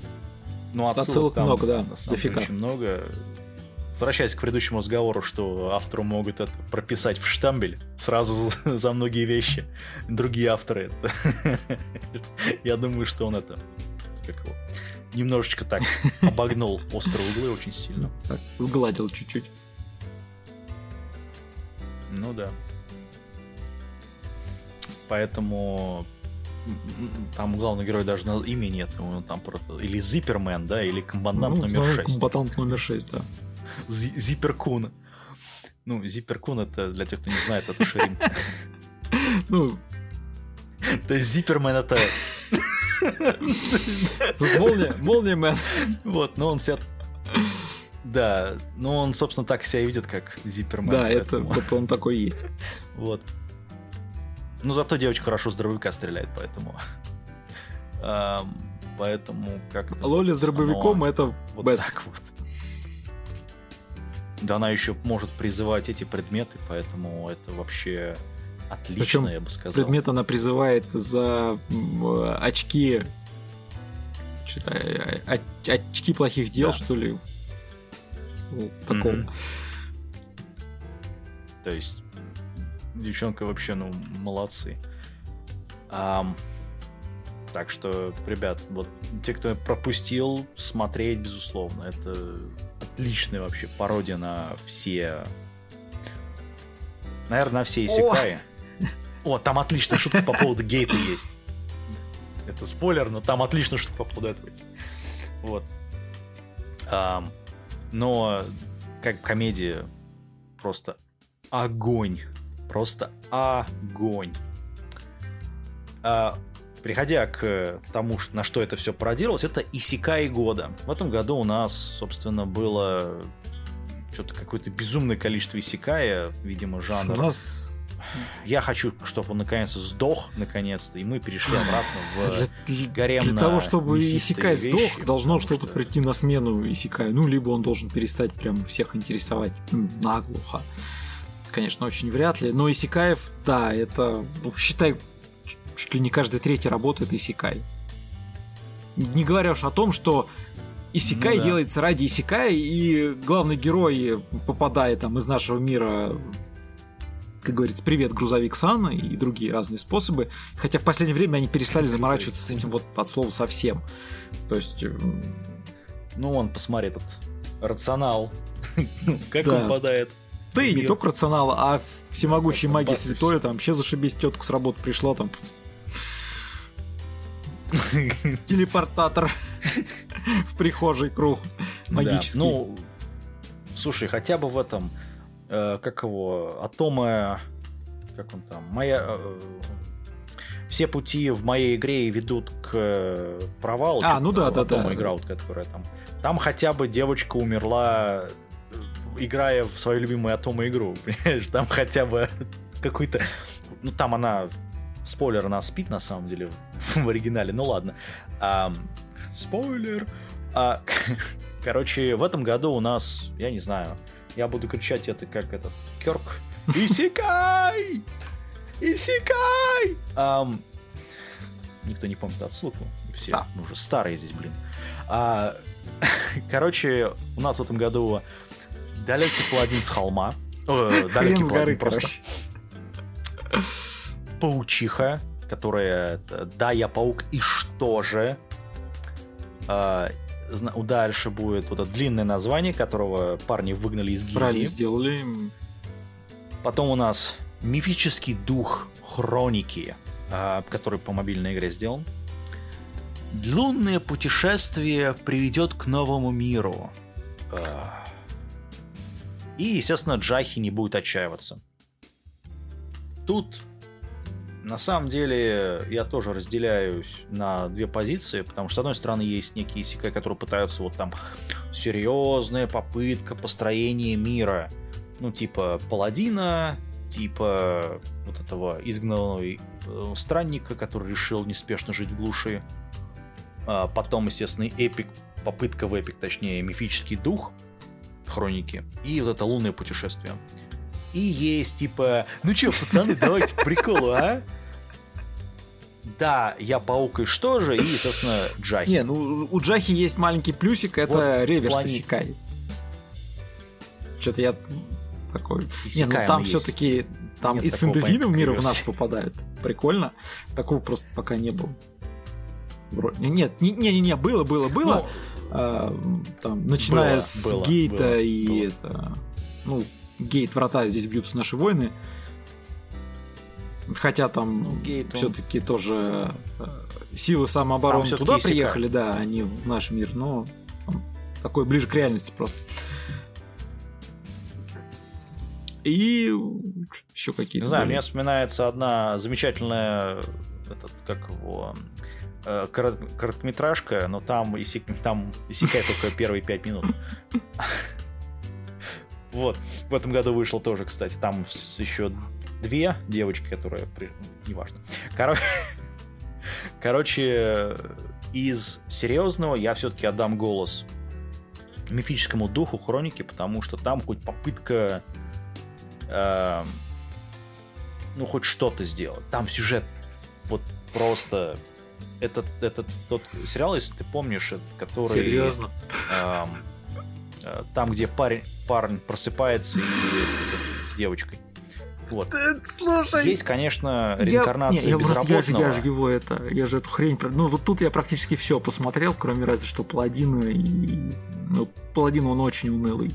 Ну, отсылок много, да, дофига. Очень много. возвращаясь к предыдущему разговору, что автору могут это прописать в штамбель сразу за многие вещи. Другие авторы, я думаю, что он это немножечко так обогнул острые углы очень сильно. Сгладил чуть-чуть. Ну да. Поэтому там главный герой даже имя нет. Он там просто или Зипермен, да, или комбатант номер 6. Комбатант номер 6, да. Зиперкун. Ну, Зиперкун, это для тех, кто не знает, это Ширин. Ну. То есть Зипермен это... Молния-мен. Вот, но он себя... Да, но он, собственно, так себя видит, как Зипермен. Да, это вот он такой есть. Вот. Ну, зато девочка хорошо с дробовика стреляет, поэтому... Поэтому как-то... Лоли с дробовиком — это вот так вот. Да, она еще может призывать эти предметы, поэтому это вообще отлично. Причем, я бы сказал. Предмет она призывает за очки... Очки плохих дел, да. Что ли? Вот такого. Mm-hmm. То есть... Девчонка вообще, ну, молодцы. Так что, ребят, вот те, кто пропустил, смотреть, безусловно. Это отличная вообще пародия на все... Наверное, на все исекаи. О, там отличная шутка по поводу гейта есть. Это спойлер, но там отличная шутка по поводу этого есть. Вот. Но как комедия просто огонь. Просто огонь. Переходя к тому, на что это все пародировалось, это исекай года. В этом году у нас, собственно, было что-то какое-то безумное количество исекая, видимо, жанра. Раз... Я хочу, чтобы он наконец-то сдох, наконец-то, и мы перешли обратно в гарем. Для того, чтобы исекай сдох, должно что-то прийти на смену исекаю. Ну, либо он должен перестать прям всех интересовать наглухо. Конечно, очень вряд ли. Но исекаев, да, это, ну, считай, чуть ли не каждый третий работает исекай. Не говоря уж о том, что исекай, ну, да, делается ради исекая, и главный герой, попадая там из нашего мира, как говорится, привет, грузовик Сан и другие разные способы. Хотя в последнее время они перестали заморачиваться с этим вот от слова совсем. То есть... Ну, он, посмотри, этот рационал. Как он попадает. Да и не только рационал, а всемогущей магии святой, там вообще зашибись, тетка с работы пришла, там телепортатор в прихожей круг магический. Ну, слушай, хотя бы в этом, как его, Атома, как он там, моя... Все пути в моей игре ведут к провалу. А, ну да, да, да. Атома игра, вот, которая там. Там хотя бы девочка умерла... играя в свою любимую Атома игру, понимаешь, там хотя бы какой-то... Ну, там она... Спойлер, она спит, на самом деле, в оригинале, ну ладно. Спойлер! Короче, в этом году у нас, я не знаю, я буду кричать это как этот Кёрк. Исекай! Исекай! Никто не помнит отсылку. Все, мы уже старые здесь, блин. Короче, у нас в этом году... Далекий паладин с холма. Далекий паладин просто. Паучиха, которая... Да, я паук, и что же? Дальше будет вот это длинное название, которого парни выгнали из гильдии. Правильно сделали. Потом у нас мифический дух хроники, который по мобильной игре сделан. Лунное путешествие приведет к новому миру. И, естественно, Джахи не будет отчаиваться. Тут, на самом деле, я тоже разделяюсь на две позиции, потому что, с одной стороны, есть некие исекай, которые пытаются вот там серьезная попытка построения мира. Ну, типа паладина, типа вот этого изгнанного странника, который решил неспешно жить в глуши. Потом, естественно, эпик, попытка в эпик, точнее, мифический дух хроники, и вот это лунное путешествие. И есть, типа, ну чё, пацаны, давайте приколу, а? Да, я паук, и что же? И, собственно, Джахи. Не, ну, у Джахи есть маленький плюсик, это вот реверс исекай. что-то я такой... Не, ну там все-таки там из фэнтезийного мира в наш попадают. Прикольно. Такого просто пока не было. Нет, не-не-не, было. Там, начиная с гейта и это... Ну, гейт, врата, здесь бьются наши воины. Хотя там все-таки тоже силы самообороны туда приехали, да, они в наш мир, но такое ближе к реальности просто. И еще какие-то. Не знаю, мне вспоминается одна замечательная, этот, как его, короткометражка, но там иссякает только первые 5 минут. Вот, в этом году вышло тоже, кстати, там еще две девочки, которые, неважно. Короче, из серьезного я все-таки отдам голос мифическому духу хроники, потому что там хоть попытка, ну, хоть что-то сделать. Там сюжет вот просто... Это тот сериал, если ты помнишь, который... Серьезно? Там, где парень просыпается и с девочкой. Вот. Слушай, есть, конечно, реинкарнация безработного. Я же его это... Я же эту хрень... Ну, вот тут я практически все посмотрел, кроме разве что Паладина. И... Ну, Паладин, он очень унылый.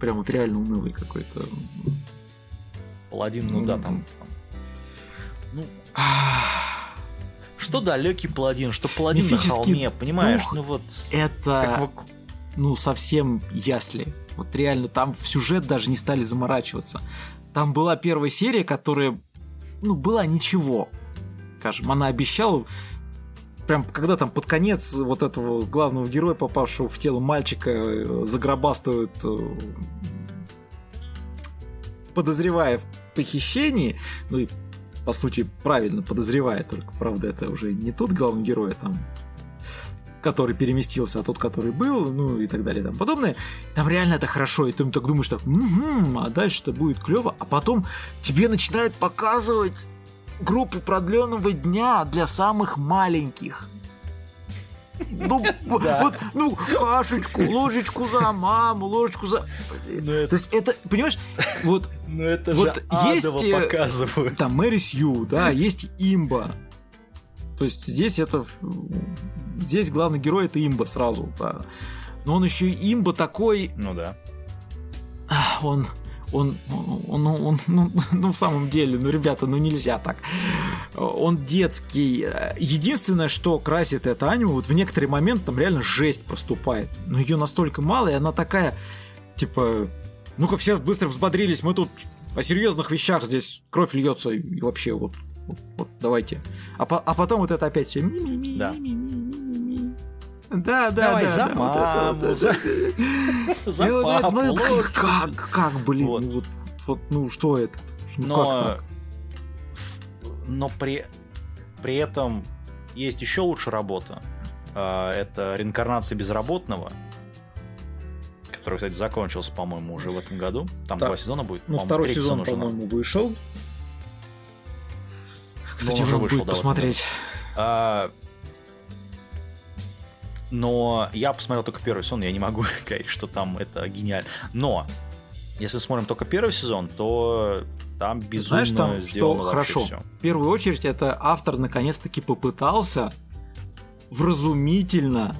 Прям вот реально унылый какой-то. Паладин, ну да, там... Ну... Что далекий Паладин, что Паладин на холме, понимаешь? Ну вот... Это... Ну, совсем ясли. Вот реально, там в сюжет даже не стали заморачиваться. Там была первая серия, которая, ну, была ничего, скажем. Она обещала, прям когда там под конец вот этого главного героя, попавшего в тело мальчика, загробастывают, подозревая в похищении, ну и, по сути, правильно подозревая, только, правда, это уже не тот главный герой, а там... который переместился, а тот, который был, ну и так далее, и тому подобное. Там реально это хорошо, и ты так думаешь, так, а дальше-то будет клево, а потом тебе начинают показывать группу продленного дня для самых маленьких. Ну, вот, ну, кашечку, ложечку за маму, ложечку за... То есть это, понимаешь, вот... Ну это же адово показывают. Там Мэри Сью, да, есть имба. То есть здесь это... Здесь главный герой — это имба сразу, да. Но он еще и имба такой... Ну да. Он в самом деле, ну, ребята, ну нельзя так. Он детский. Единственное, что красит это аниме, вот в некоторый момент там реально жесть проступает. Но ее настолько мало, и она такая, типа... Ну-ка, все быстро взбодрились, мы тут о серьезных вещах, здесь кровь льется и вообще вот... Вот, давайте. А потом вот это опять все. Да. Как, блин, вот, ну что это? Но при этом есть еще лучше работа. Это реинкарнация безработного, которая, кстати, закончилась, по-моему, уже в этом году. Там 2 сезона будет. Ну, 2-й сезон, по-моему, вышел. Кстати, уже вышел, будет, да, посмотреть. Вот, да. Но я посмотрел только 1 сезон, я не могу говорить, что там это гениально. Но если смотрим только 1 сезон, то там безумно сделано. Знаешь, там что хорошо. Всё. В первую очередь, это автор наконец-таки попытался вразумительно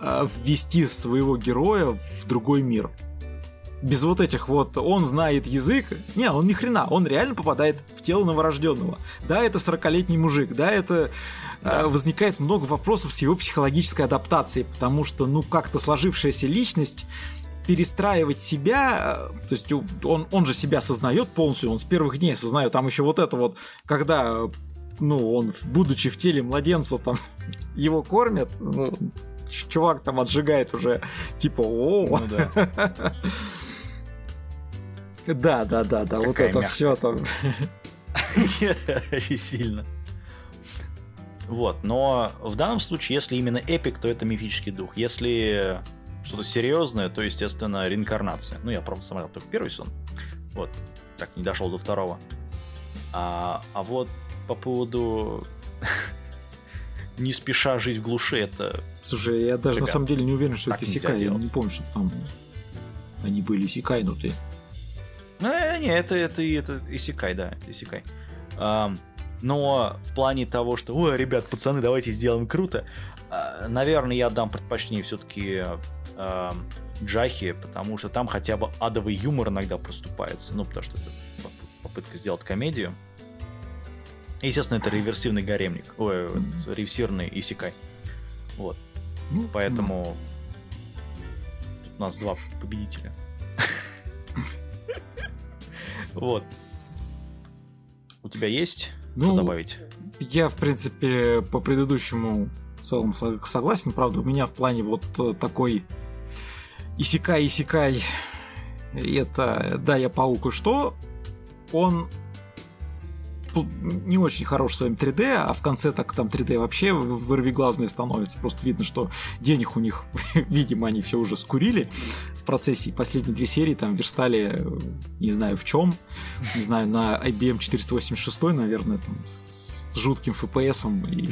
ввести своего героя в другой мир. Без вот этих вот, он знает язык. Не, он ни хрена, он реально попадает в тело новорожденного. Да, это 40-летний мужик, да, это возникает много вопросов с его психологической адаптацией, потому что, ну, как-то сложившаяся личность, перестраивать себя, то есть он же себя осознает полностью, он с первых дней осознает, там еще вот это вот, когда, ну, он, будучи в теле младенца, там, его кормят, ну, чувак там отжигает уже, типа, о. Да, вот это все там. И сильно. Вот, но в данном случае, если именно эпик, то это мифический дух. Если что-то серьезное, то, естественно, реинкарнация. Ну, я просто смотрел только 1 сезон. Вот, так не дошел до 2. А вот по поводу не спеша жить в глуши, это... Слушай, я даже на самом деле не уверен, что это Исекай. Я не помню, что там... Они были исекайнуты. Не, это исекай, да, это исекай. Но в плане того, что, ой, ребят, пацаны, давайте сделаем круто, наверное, я отдам предпочтение все-таки Джахи, потому что там хотя бы адовый юмор иногда проступается, ну, потому что это попытка сделать комедию. И, естественно, это реверсивный гаремник, ой, реверсивный исекай. Вот. Ну, поэтому тут у нас два победителя. Вот. У тебя есть что добавить? Я, в принципе, по предыдущему в целом согласен. Правда, у меня в плане вот такой исекай. Это да, я паук, и что? Он не очень хорош в своем 3D, а в конце так там 3D вообще вырвиглазные становятся. Просто видно, что денег у них, видимо, они все уже скурили в процессе. И последние две серии там верстали, не знаю в чем, не знаю, на IBM 486, наверное, там, с жутким FPS-ом и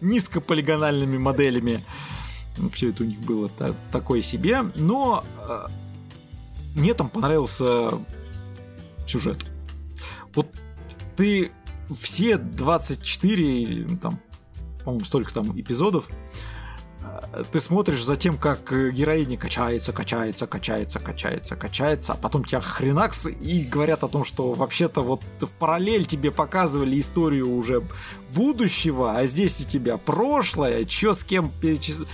низкополигональными моделями. Все это у них было такое себе. Но мне там понравился сюжет. Вот ты все 24, там, по-моему, столько там эпизодов, ты смотришь за тем, как героиня качается, а потом тебя хренакс, и говорят о том, что вообще-то вот в параллель тебе показывали историю уже будущего, а здесь у тебя прошлое, чё с кем перечислить.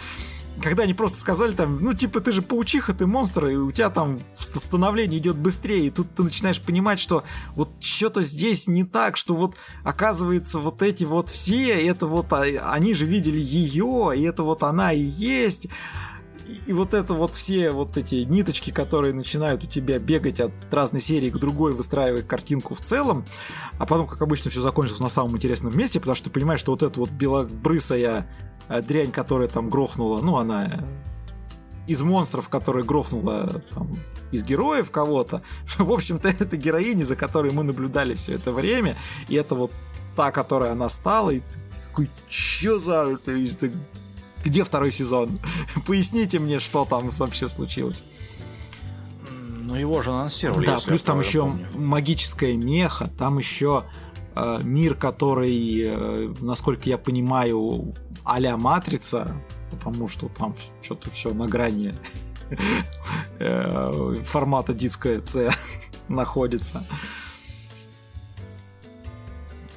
Когда они просто сказали там, ну типа ты же паучиха, ты монстр, и у тебя там становление идет быстрее, и тут ты начинаешь понимать, что вот что-то здесь не так, что вот оказывается вот эти вот все, это вот они же видели ее, и это вот она и есть, и вот это вот все вот эти ниточки, которые начинают у тебя бегать от разной серии к другой, выстраивая картинку в целом, а потом, как обычно, все закончилось на самом интересном месте, потому что ты понимаешь, что вот эта вот белобрысая дрянь, которая там грохнула, ну, она из монстров, которая грохнула там, из героев кого-то, в общем-то, это героиня, за которой мы наблюдали все это время, и это вот та, которая она стала, и ты такой, чё за... Где второй сезон? Поясните мне, что там вообще случилось. Ну, его же анонсировали. Да, плюс там еще магическая меха, там еще мир, который, насколько я понимаю, а-ля Матрица, потому что там что-то все на грани формата диска C находится.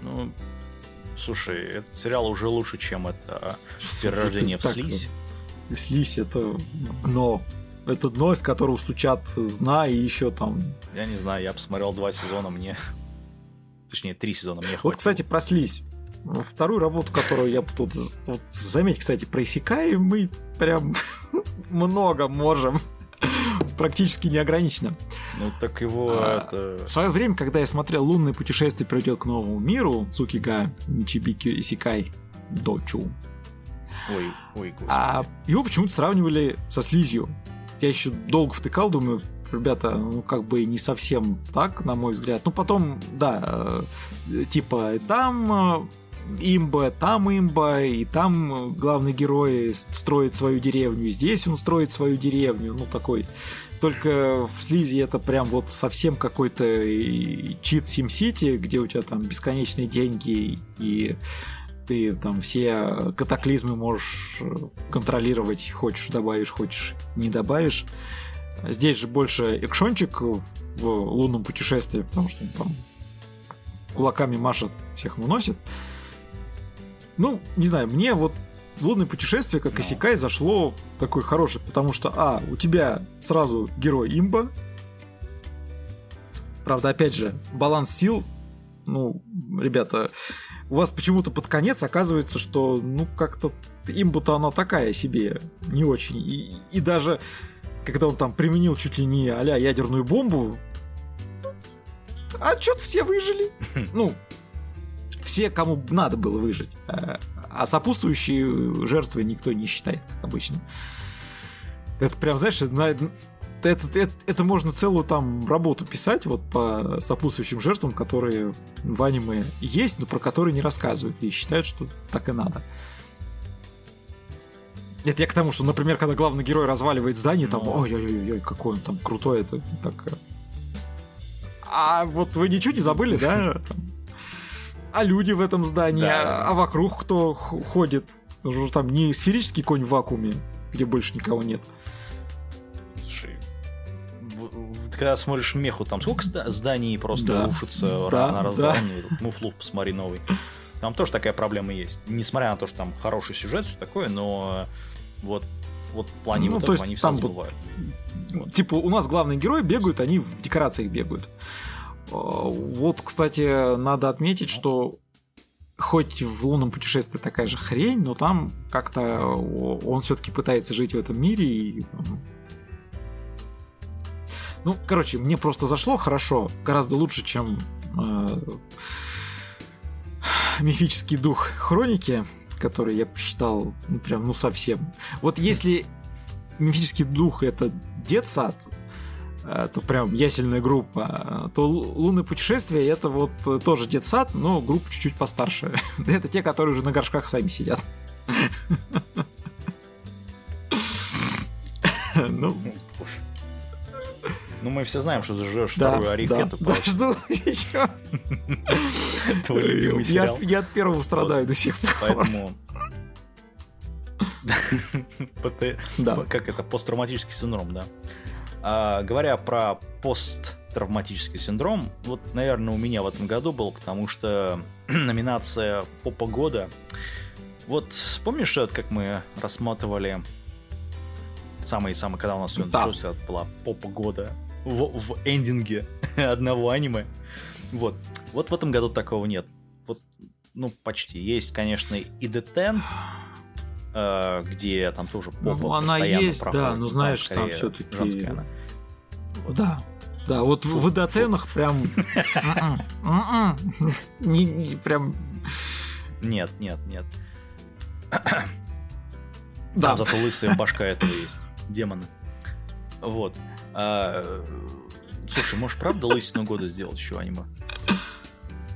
Ну... Слушай, этот сериал уже лучше, чем это перерождение в слизь. Слизь — это дно. Это дно, из которого стучат зна и еще там... Я не знаю, я посмотрел 2 сезона, мне... Точнее, 3 сезона мне хватило. Вот, кстати, про слизь. Вторую работу, которую я тут... Вот, заметь, кстати, про исекай мы прям много можем. Практически неограниченно. Ну, так его... В свое время, когда я смотрел «Лунное путешествие придет к новому миру», Цукига Мичибики Исекай Дочу. Ой, господи. Его почему-то сравнивали со слизью. Я еще долго втыкал, думаю, ребята, ну, как бы не совсем так, на мой взгляд. Ну, потом, да, типа, там... имба, там имба, и там главный герой строит свою деревню, здесь он строит свою деревню, ну такой, только в слизи это прям вот совсем какой-то чит SimCity, где у тебя там бесконечные деньги, и ты там все катаклизмы можешь контролировать, хочешь добавишь, хочешь не добавишь. Здесь же больше экшончик в лунном путешествии, потому что он там кулаками машет, всех выносит. Ну, не знаю, мне вот «Лунное путешествие» как исекай зашло такой хороший, потому что, у тебя сразу герой имба. Правда, опять же, баланс сил. Ну, ребята, у вас почему-то под конец оказывается, что, ну, как-то имба-то она такая себе, не очень. И даже, когда он там применил чуть ли не а-ля ядерную бомбу, чё-то все выжили. Ну, все, кому надо было выжить. А сопутствующие жертвы никто не считает, как обычно. Это прям, знаешь, это можно целую там работу писать вот по сопутствующим жертвам, которые в аниме есть, но про которые не рассказывают и считают, что так и надо. Нет, я к тому, что, например, когда главный герой разваливает здание, там, ой-ой-ой, какой он там крутой, это так. А вот вы ничего не забыли, да? А люди в этом здании, а вокруг кто ходит? Там не сферический конь в вакууме, где больше никого нет. Слушай, когда смотришь Меху, там сколько зданий просто рушится, рано раздание. Мув-Лув, посмотри, новый. Там тоже такая проблема есть. Несмотря на то, что там хороший сюжет, все такое, но вот в плане вот этого они все забывают. Типа, у нас главные герои бегают, они в декорациях бегают. Вот, кстати, надо отметить, что хоть в «Лунном путешествии» такая же хрень, но там как-то он все-таки пытается жить в этом мире и... Ну, короче, мне просто зашло хорошо, гораздо лучше, чем мифический дух хроники, который я посчитал прям, совсем. Вот если мифический дух — это детсад, то прям ясельная группа, то «Лунное путешествие» — это вот тоже детсад, но группа чуть-чуть постарше. Это те, которые уже на горшках сами сидят. Ну, мы все знаем, что ты ждешь вторую Арифету. Да, жду, ничего. Твой любимый сериал. Я от первого страдаю до сих пор. Поэтому... Как это? Посттравматический синдром, да. Говоря про посттравматический синдром, вот, наверное, у меня в этом году был, потому что номинация «Попа года». Вот, помнишь, как мы рассматривали самые-самые, когда у нас все начался, была «Попа года» в эндинге одного аниме. Вот в этом году такого нет. Вот, почти. Есть, конечно, и «Детент», где там тоже попа постоянно есть, проходит. Да, но знаешь, там все-таки... Женская она. Вот. Да, вот в «Детентах» прям... Прям... Нет. Там зато лысая башка этого есть. Демона. Вот. Слушай, можешь правда лысину года сделать еще аниме?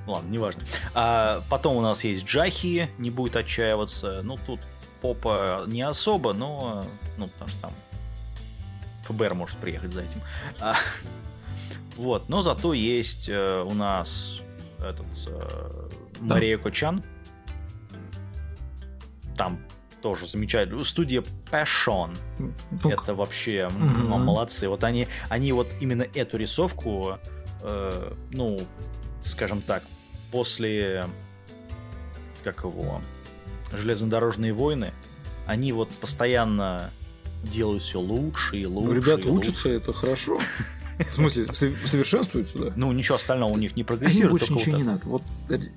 Ладно, неважно. Потом у нас есть Джахи, не будет отчаиваться. Ну, тут попа не особо, но... Ну, потому что там ФБР может приехать за этим. Вот. Но зато есть у нас Мариэко-чан. Там тоже замечательно. Студия Passion. Это вообще молодцы. Вот они вот именно эту рисовку, скажем так, после «Железнодорожные войны», они вот постоянно делают все лучше и лучше. Ребята учатся, это хорошо. В смысле, совершенствуются, да? Ну, ничего остального у них не прогрессирует. Им больше ничего не надо. Вот,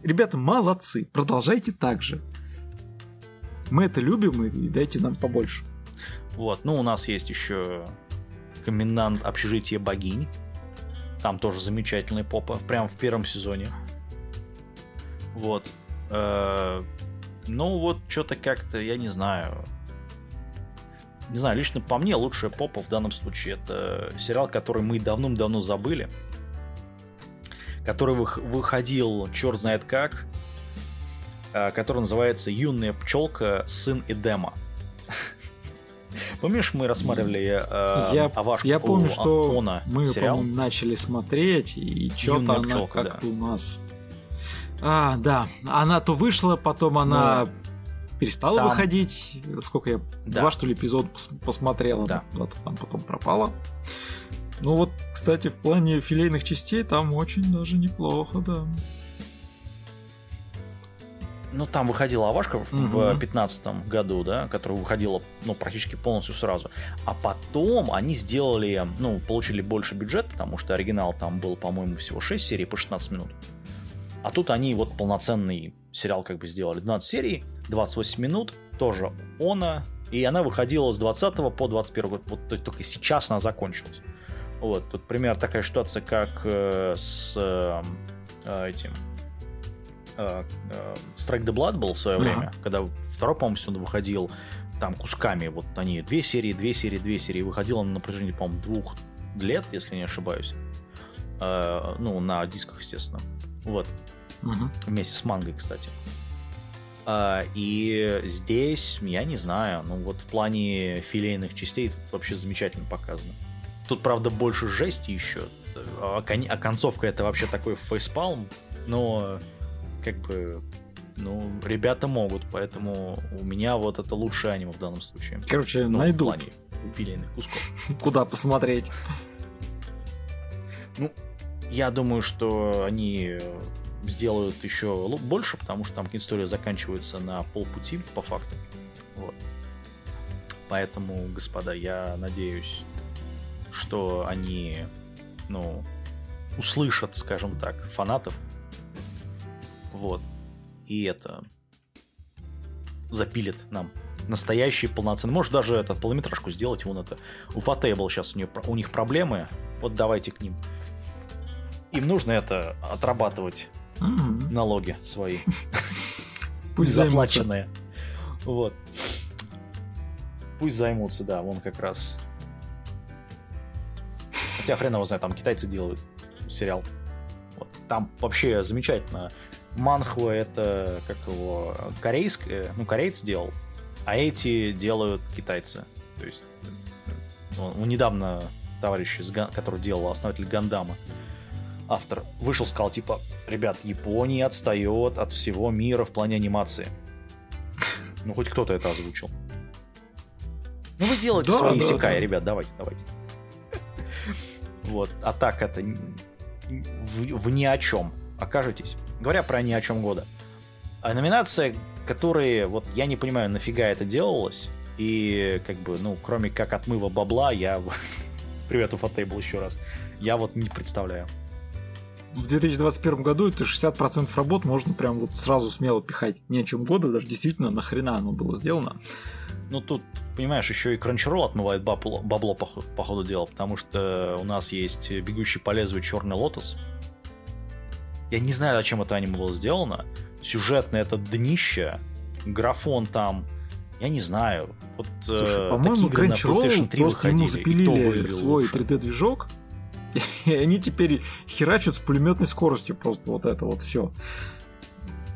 ребята, молодцы, продолжайте так же. Мы это любим, и дайте нам побольше. Вот, у нас есть еще «Командант обшчезжития богинь». Там тоже замечательная попа, прям в первом сезоне. Вот. Ну, вот, что-то как-то, я не знаю. Не знаю, лично по мне лучшая попа в данном случае — это сериал, который мы давным-давно забыли. Который выходил черт знает как. Который называется «Юная пчелка, сын Эдема». Помнишь, мы рассматривали Авашку Антона? Я помню, что мы начали смотреть, и что-то она как-то у нас... А, да. Она то вышла, потом она перестала выходить. Сколько я... Два, что ли, эпизода посмотрела. Да. Там потом пропала. Ну вот, кстати, в плане филейных частей там очень даже неплохо, да. Ну, там выходила Авашка в 2015 году, да, которая выходила, практически полностью сразу. А потом они сделали, получили больше бюджет, потому что оригинал там был, по-моему, всего 6 серий по 16 минут. А тут они полноценный сериал сделали. 12 серий, 28 минут, тоже она. И она выходила с 20 по 21 год. Вот только сейчас она закончилась. Вот, тут примерно такая ситуация, как с этим Strike the Blood был в свое время, когда второй, по-моему, он выходил там кусками. Вот они две серии. Выходила на протяжении, по-моему, 2 лет, если не ошибаюсь. На дисках, естественно. Вот. Вместе с мангой, кстати. И здесь, я не знаю, ну вот в плане филейных частей тут вообще замечательно показано. Тут, правда, больше жести еще. А концовка это вообще такой фейспалм, но как бы... Ну, ребята могут, поэтому у меня вот это лучшее аниме в данном случае. Короче, ну, найдут в плане филейных кусков. Куда посмотреть? Ну, я думаю, что они сделают еще больше, потому что там история заканчивается на полпути, по факту. Вот. Поэтому, господа, я надеюсь, что они, ну, услышат, скажем так, фанатов. Вот. И это запилит нам настоящий полноценный. Может даже этот полнометражку сделать. Вон это Ufotable сейчас у них проблемы. Вот давайте к ним. Им нужно это отрабатывать налоги свои, пусть заплаченные. Вот. Пусть займутся, да, вон как раз. Хотя хрен его знает, там китайцы делают сериал. Вот. Там вообще замечательно. Манхва это, как его, корейское, ну, кореец делал, а эти делают китайцы. То есть, ну, недавно товарищ, который делал основатель Гандама, автор, вышел, сказал, типа, ребят, Япония отстает от всего мира в плане анимации. Ну, хоть кто-то это озвучил. Ну, вы делаете свои исекай, ребят, давайте. Вот, а так это в ни о чем окажетесь. Говоря про ни о чем года. А номинация, которые, вот я не понимаю, нафига это делалось. И как бы, ну, кроме как отмыва бабла, я... Привет, Ufotable еще раз. Я вот не представляю. В 2021 году это 60% работ можно прям вот сразу смело пихать. Ни о чем года, даже действительно нахрена оно было сделано. Ну, тут, понимаешь, еще и Crunchyroll отмывает бабло по ходу дела, потому что у нас есть «Бегущий по лезвию», «Черный лотос». Я не знаю, зачем это аниме было сделано. Сюжетное это днище. Графон там, я не знаю. Вот, слушай, по-моему, Crunchyroll просто ему запилили свой 3D-движок, и они теперь херачат с пулеметной скоростью просто вот это вот все.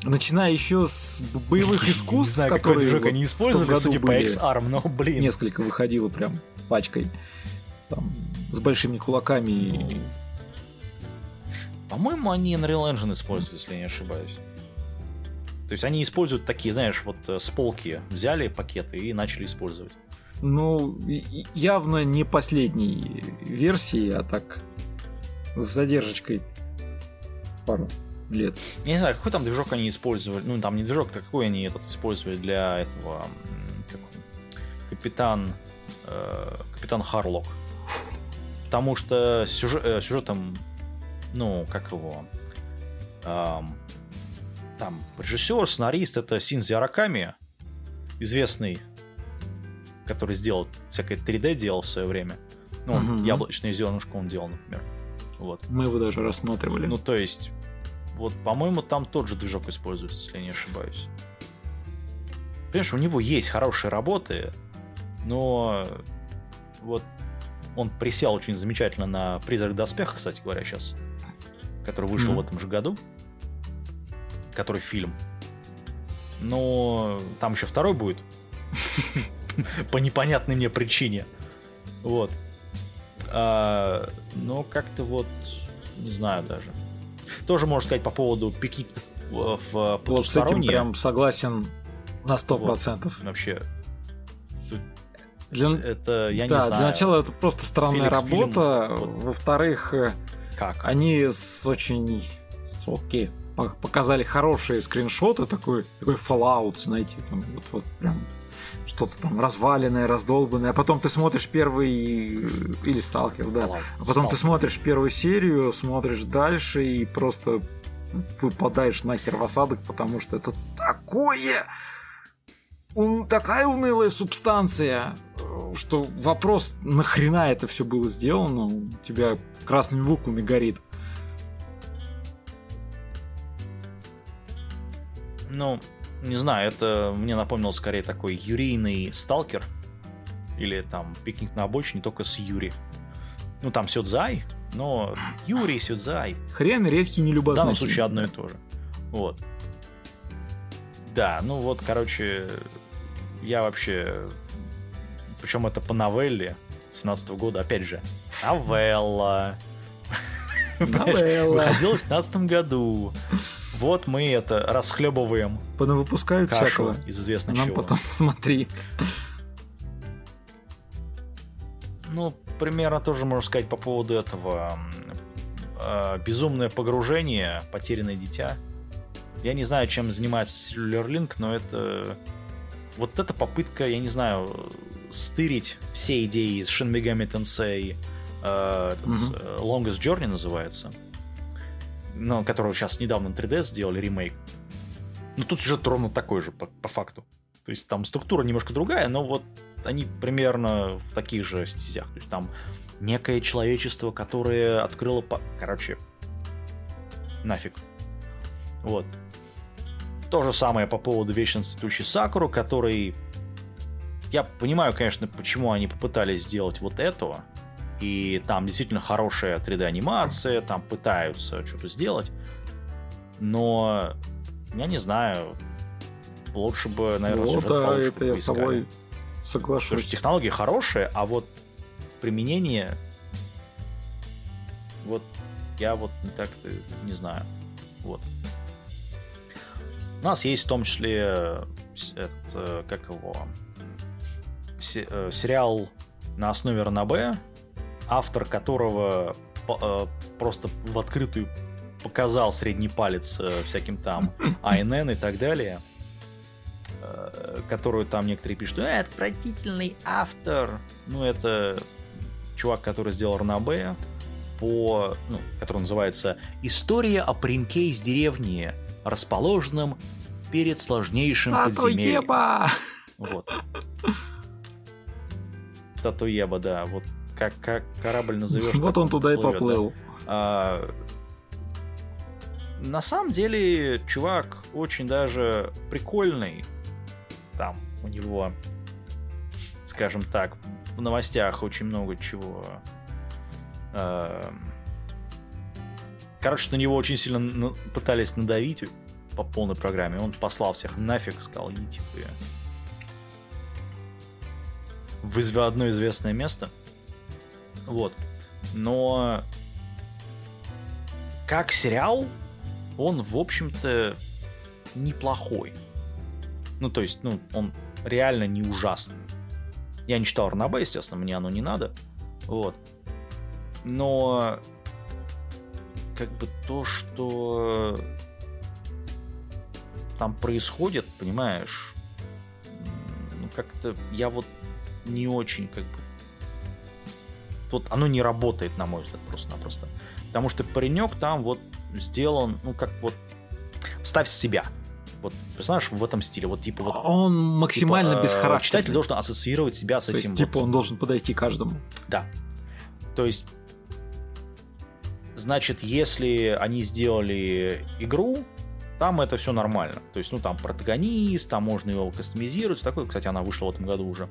Начиная еще с боевых искусств, знаю, которые движок вот они использовали, судя по X-Arm, но, блин. Несколько выходило прям пачкой. Там, с большими кулаками. Ну... По-моему, они Unreal Engine используют, если я не ошибаюсь. То есть они используют такие, знаешь, вот с полки взяли пакеты и начали использовать. Ну, явно не последней версии, а так с задержкой пару лет. Я не знаю, какой там движок они использовали. Ну, там не движок, а какой они этот использовали для этого... Капитан Харлок. Потому что сюжетом... Ну, как его? Там режиссер, сценарист это Синдзи Араками, известный, который сделал всякое 3D, делал в свое время. Ну, «Яблочное зернышко» он делал, например. Вот. Мы его даже рассматривали. Ну, то есть, вот, по-моему, там тот же движок используется, если я не ошибаюсь. Понимаешь, у него есть хорошие работы, но вот он присел очень замечательно на «Призрак в доспехах», кстати говоря, сейчас, который вышел в этом же году, который фильм. Но там еще второй будет по непонятной мне причине. Вот. Но как-то вот не знаю даже. Тоже можно сказать по поводу «Пикника в потусторонние». Вот с этим прям согласен на 100%. Вообще. Это, я не знаю. Для начала это просто странная работа. Фильм. Во-вторых, они очень показали хорошие скриншоты, такой Fallout, знаете, там вот прям что-то там разваленное, раздолбанное. А потом ты смотришь первый или Сталкер, да. А потом ты смотришь первую серию, смотришь дальше и просто выпадаешь нахер в осадок, потому что это такое. Такая унылая субстанция, что вопрос, нахрена это все было сделано, у тебя красными буквами горит. Ну, не знаю, это мне напомнил скорее такой юрийный «Сталкер» или там «Пикник на обочине», только с Юри. Ну, там Сёдзай, но Юрий, Сёдзай. Хрен редкий, нелюбознательный. В данном случае одно и то же. Вот. Да, ну вот, короче, я вообще... Причем это по новелле 17-го года, опять же, новелла. Выходила в 17-м году. Вот мы это расхлебываем. Понавыпускают всякого из известных чего. Нам потом смотри. Ну, примерно тоже можно сказать по поводу этого. Безумное погружение, потерянное дитя. Я не знаю, чем занимается Cellular Link, но это... Вот эта попытка, я не знаю, стырить все идеи из Shin Megami Tensei, Longest Journey называется, но которого сейчас недавно 3D сделали ремейк. Но тут сюжет ровно такой же, по факту. То есть там структура немножко другая, но вот они примерно в таких же стезях. То есть там некое человечество, которое открыло... Короче, нафиг. Вот. То же самое по поводу вечно цветущей Сакуры, который... Я понимаю, конечно, почему они попытались сделать вот эту. И там действительно хорошая 3D-анимация, там пытаются что-то сделать. Но, я не знаю, лучше бы, наверное, ну, сюжет получше это поискали. Я с тобой соглашусь. Потому что технологии хорошие, а вот применение... Вот я вот не так-то не знаю. Вот. У нас есть в том числе это, как его... сериал на основе ранобэ, автор которого просто в открытую показал средний палец всяким там АНН и так далее, которую там некоторые пишут, отвратительный автор. Ну, это чувак, который сделал ранобэ, который называется «История о пареньке из деревни, расположенном перед сложнейшим подземельем». Вот. Татуеба, да, вот как корабль назовешь. Вот он туда плывет, и поплыл. Да. На самом деле, чувак очень даже прикольный. Там у него, скажем так, в новостях очень много чего. Короче, на него очень сильно пытались надавить по полной программе. Он послал всех нафиг, сказал, идите вы. В одно известное место. Вот. Но как сериал он, в общем-то, неплохой. Ну, то есть, он реально не ужасный. Я не читал ранобэ, естественно, мне оно не надо. Вот. Но как бы то, что там происходит, понимаешь, как-то я вот не очень, как бы... Вот оно не работает, на мой взгляд, просто-напросто. Потому что паренек там вот сделан, как вот... Вставь себя. Вот, представляешь, в этом стиле. Вот, типа, вот, он максимально типа, бесхарактерный. Читатель должен ассоциировать себя с то этим. Есть, типа, вот, он должен подойти каждому. Да. То есть, значит, если они сделали игру, там это все нормально. То есть, там протагонист, там можно его кастомизировать. Такое, кстати, она вышла в этом году уже.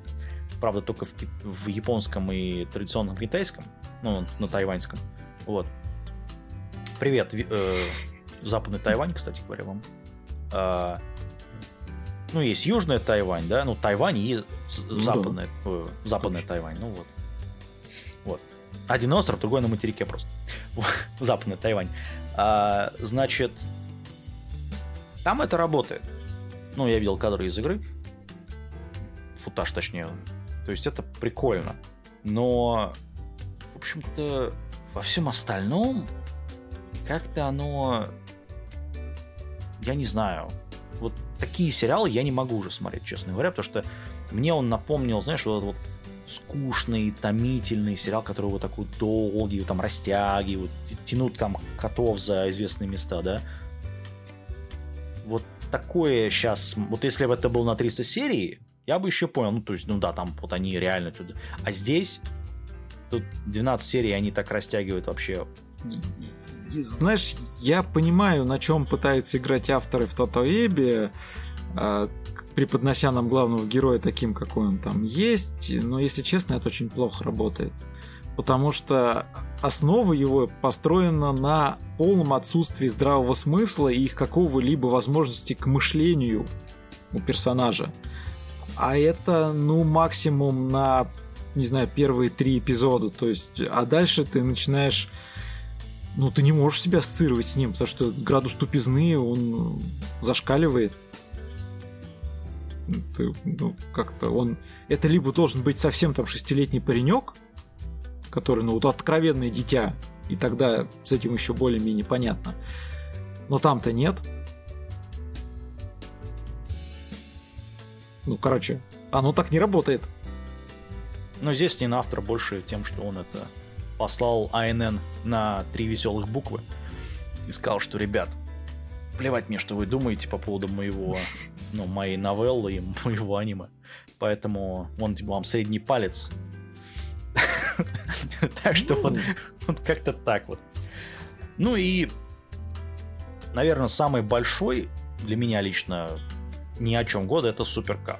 Правда, только в японском и традиционном китайском. Ну, на тайваньском. Вот. Привет, западный Тайвань, кстати говоря, вам. Есть южная Тайвань, да? Ну, Тайвань и западная, западная Тайвань. Ну, вот. Один остров, другой на материке просто. Западная Тайвань. Значит, там это работает. Ну, я видел кадры из игры. Футаж, точнее. То есть это прикольно. Но, в общем-то, во всем остальном как-то оно... Я не знаю. Вот такие сериалы я не могу уже смотреть, честно говоря, потому что мне он напомнил, знаешь, вот этот вот скучный, томительный сериал, который вот такой долгий, там растягивают, тянут там котов за известные места, да? Вот такое сейчас... Вот если бы это было на 300 серий, я бы еще понял, то есть, да, там вот они реально что-то... А здесь, тут 12 серий, они так растягивают вообще. Знаешь, я понимаю, на чем пытаются играть авторы в Татуэбе, преподнося нам главного героя таким, какой он там есть, но, если честно, это очень плохо работает. Потому что основа его построена на полном отсутствии здравого смысла и их какого-либо возможности к мышлению. у персонажа. А это, ну, максимум на, не знаю, первые 3 эпизода. То есть, а дальше ты начинаешь... Ну, ты не можешь себя ассоциировать с ним, потому что градус тупизны, он зашкаливает. Ты, ну, как-то он... Это либо должен быть совсем там 6-летний паренек, который, ну, вот откровенное дитя, и тогда с этим еще более-менее понятно. Но там-то нет. Ну, короче, оно так не работает. Но здесь не на автор больше тем, что он это послал АНН на 3 веселых буквы и сказал, что, ребят, плевать мне, что вы думаете по поводу моего, ну, моей новеллы и моего аниме. Поэтому вон типа, вам средний палец. Так что вот как-то так вот. Ну и, наверное, самый большой для меня лично ни о чем года — это Super Cub.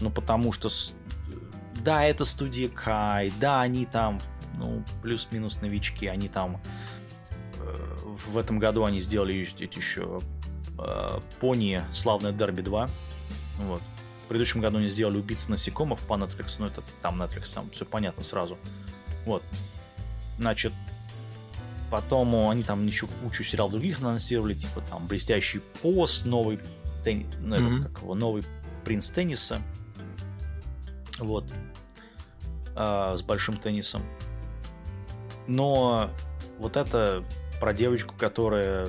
Ну потому что, да, это студия Кай, да, они там, ну, плюс-минус новички, они там в этом году они сделали еще Пони, Славное Дерби 2. Вот. В предыдущем году они сделали Убийца насекомых по Netflix, ну это там Netflix, там все понятно сразу. Вот. Значит, потом они там еще кучу сериалов других анонсировали, типа там Блестящий Пост, новый, этот, как его, новый Принц Тенниса. Вот. С большим теннисом. Но вот это про девочку, которая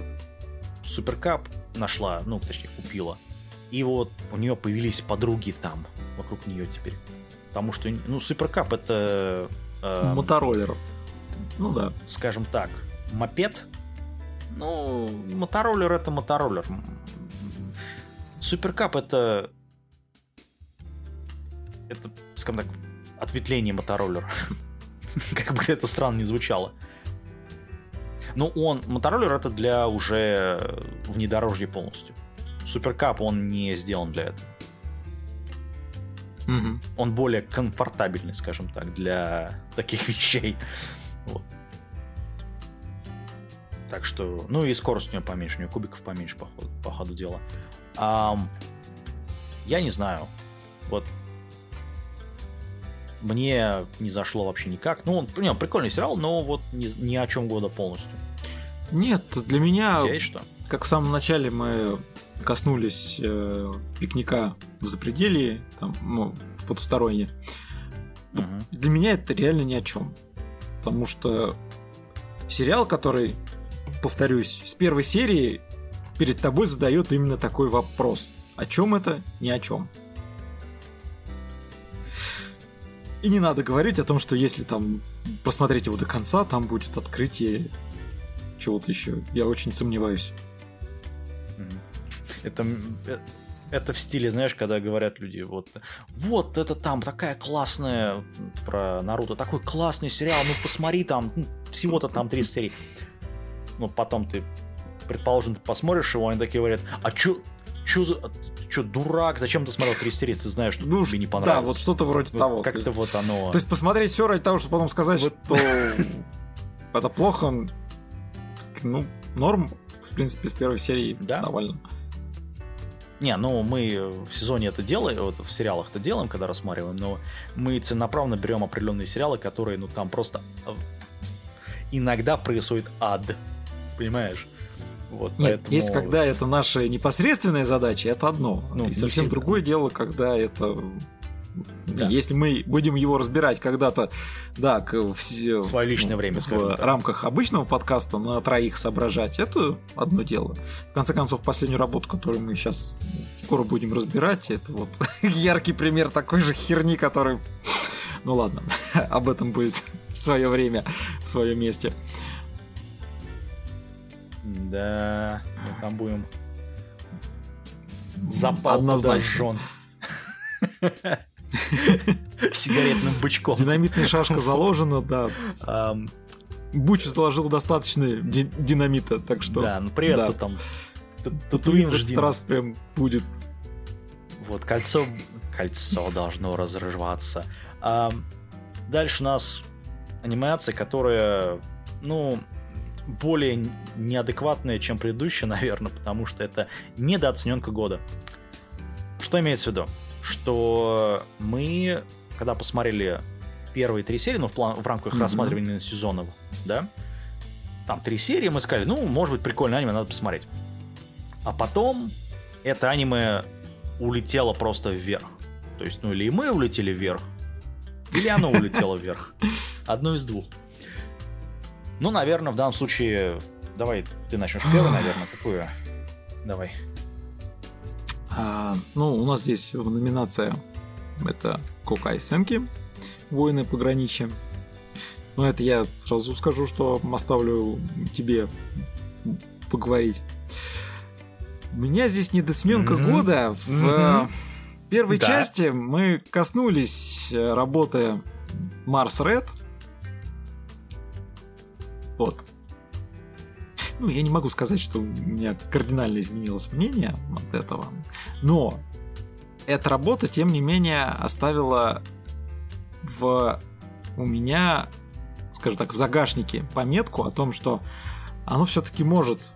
Суперкап нашла, ну, точнее, купила. И вот у нее появились подруги там, вокруг нее теперь. Потому что, ну, Суперкап — это... мотороллер. Ну да. Скажем так, мопед. Ну, мотороллер — это мотороллер. Суперкап — это... Это, скажем так, ответвление мотороллера. Как бы это странно ни звучало. Но он, мотороллер — это для уже внедорожья полностью. Суперкап он не сделан для этого. Mm-hmm. Он более комфортабельный, скажем так, для таких вещей. Вот. Так что, ну и скорость у него поменьше, у него кубиков поменьше, по ходу дела. Я не знаю. Вот. Мне не зашло вообще никак. Ну, он, не, прикольный сериал, но вот ни о чем года полностью. Нет, для меня, как в самом начале мы коснулись пикника в Запределье, там, ну, в Потусторонне, для меня это реально ни о чем. Потому что сериал, который, повторюсь, с первой серии перед тобой задает именно такой вопрос. О чем это? Ни о чем. И не надо говорить о том, что если там посмотреть его до конца, там будет открытие чего-то еще. Я очень сомневаюсь. Это в стиле, знаешь, когда говорят люди, вот это там такая классная, про Наруто, такой классный сериал, ну посмотри там, ну, всего-то там 30 серий. Ну потом ты, предположим, ты посмотришь его, они такие говорят, а чё, дурак, зачем ты смотрел 30 серий, ты знаешь, что ну, тебе не понравилось. Да, вот что-то вроде того. Как-то то есть, вот оно... То есть посмотреть все ради того, чтобы потом сказать, вот... что это плохо, ну, норм, в принципе, с первой серии довольно. Не, ну мы в сезоне это делаем, вот в сериалах это делаем, когда рассматриваем, но мы целенаправленно берем определенные сериалы, которые, ну, там просто иногда происходит ад, понимаешь? Вот. Нет, поэтому... есть когда это наша непосредственная задача, это одно, ну, и совсем всегда. Другое дело, когда это... Да. Если мы будем его разбирать когда-то, да, в свое личное время, в рамках обычного подкаста на 3 соображать, это одно дело. В конце концов, последнюю работу, которую мы сейчас скоро будем разбирать, это вот яркий пример такой же херни, который... Ну ладно, об этом будет в свое время, в своем месте. Да, мы там будем запал подожжен. Сигаретным бычком. Динамитная шашка заложена, да. Буч заложил достаточно динамита, так что... Да, ну при этом там Татуин в этот раз прям будет. Вот, кольцо должно разрываться. Дальше у нас анимация, которая, ну, более неадекватная, чем предыдущая, наверное, потому что это недооцененка года. Что имеется в виду? Что мы, когда посмотрели первые 3 серии, ну, в рамках рассматривания сезона, да, там 3 серии, мы сказали, ну, может быть, прикольное аниме, надо посмотреть. А потом это аниме улетело просто вверх. То есть, ну, или мы улетели вверх, или оно улетело вверх. Одно из двух. Ну, наверное, в данном случае... Давай, ты начнешь первый, наверное. Какую? Давай. Ну, у нас здесь в номинации это Кокай Сенки, «Воины пограничья». Ну, это я сразу скажу, что оставлю тебе поговорить. У меня здесь недооценёнка года. В первой части мы коснулись работы Mars Red. Вот. Ну, я не могу сказать, что у меня кардинально изменилось мнение от этого. Но эта работа, тем не менее, оставила у меня, скажем так, в загашнике пометку о том, что оно все-таки может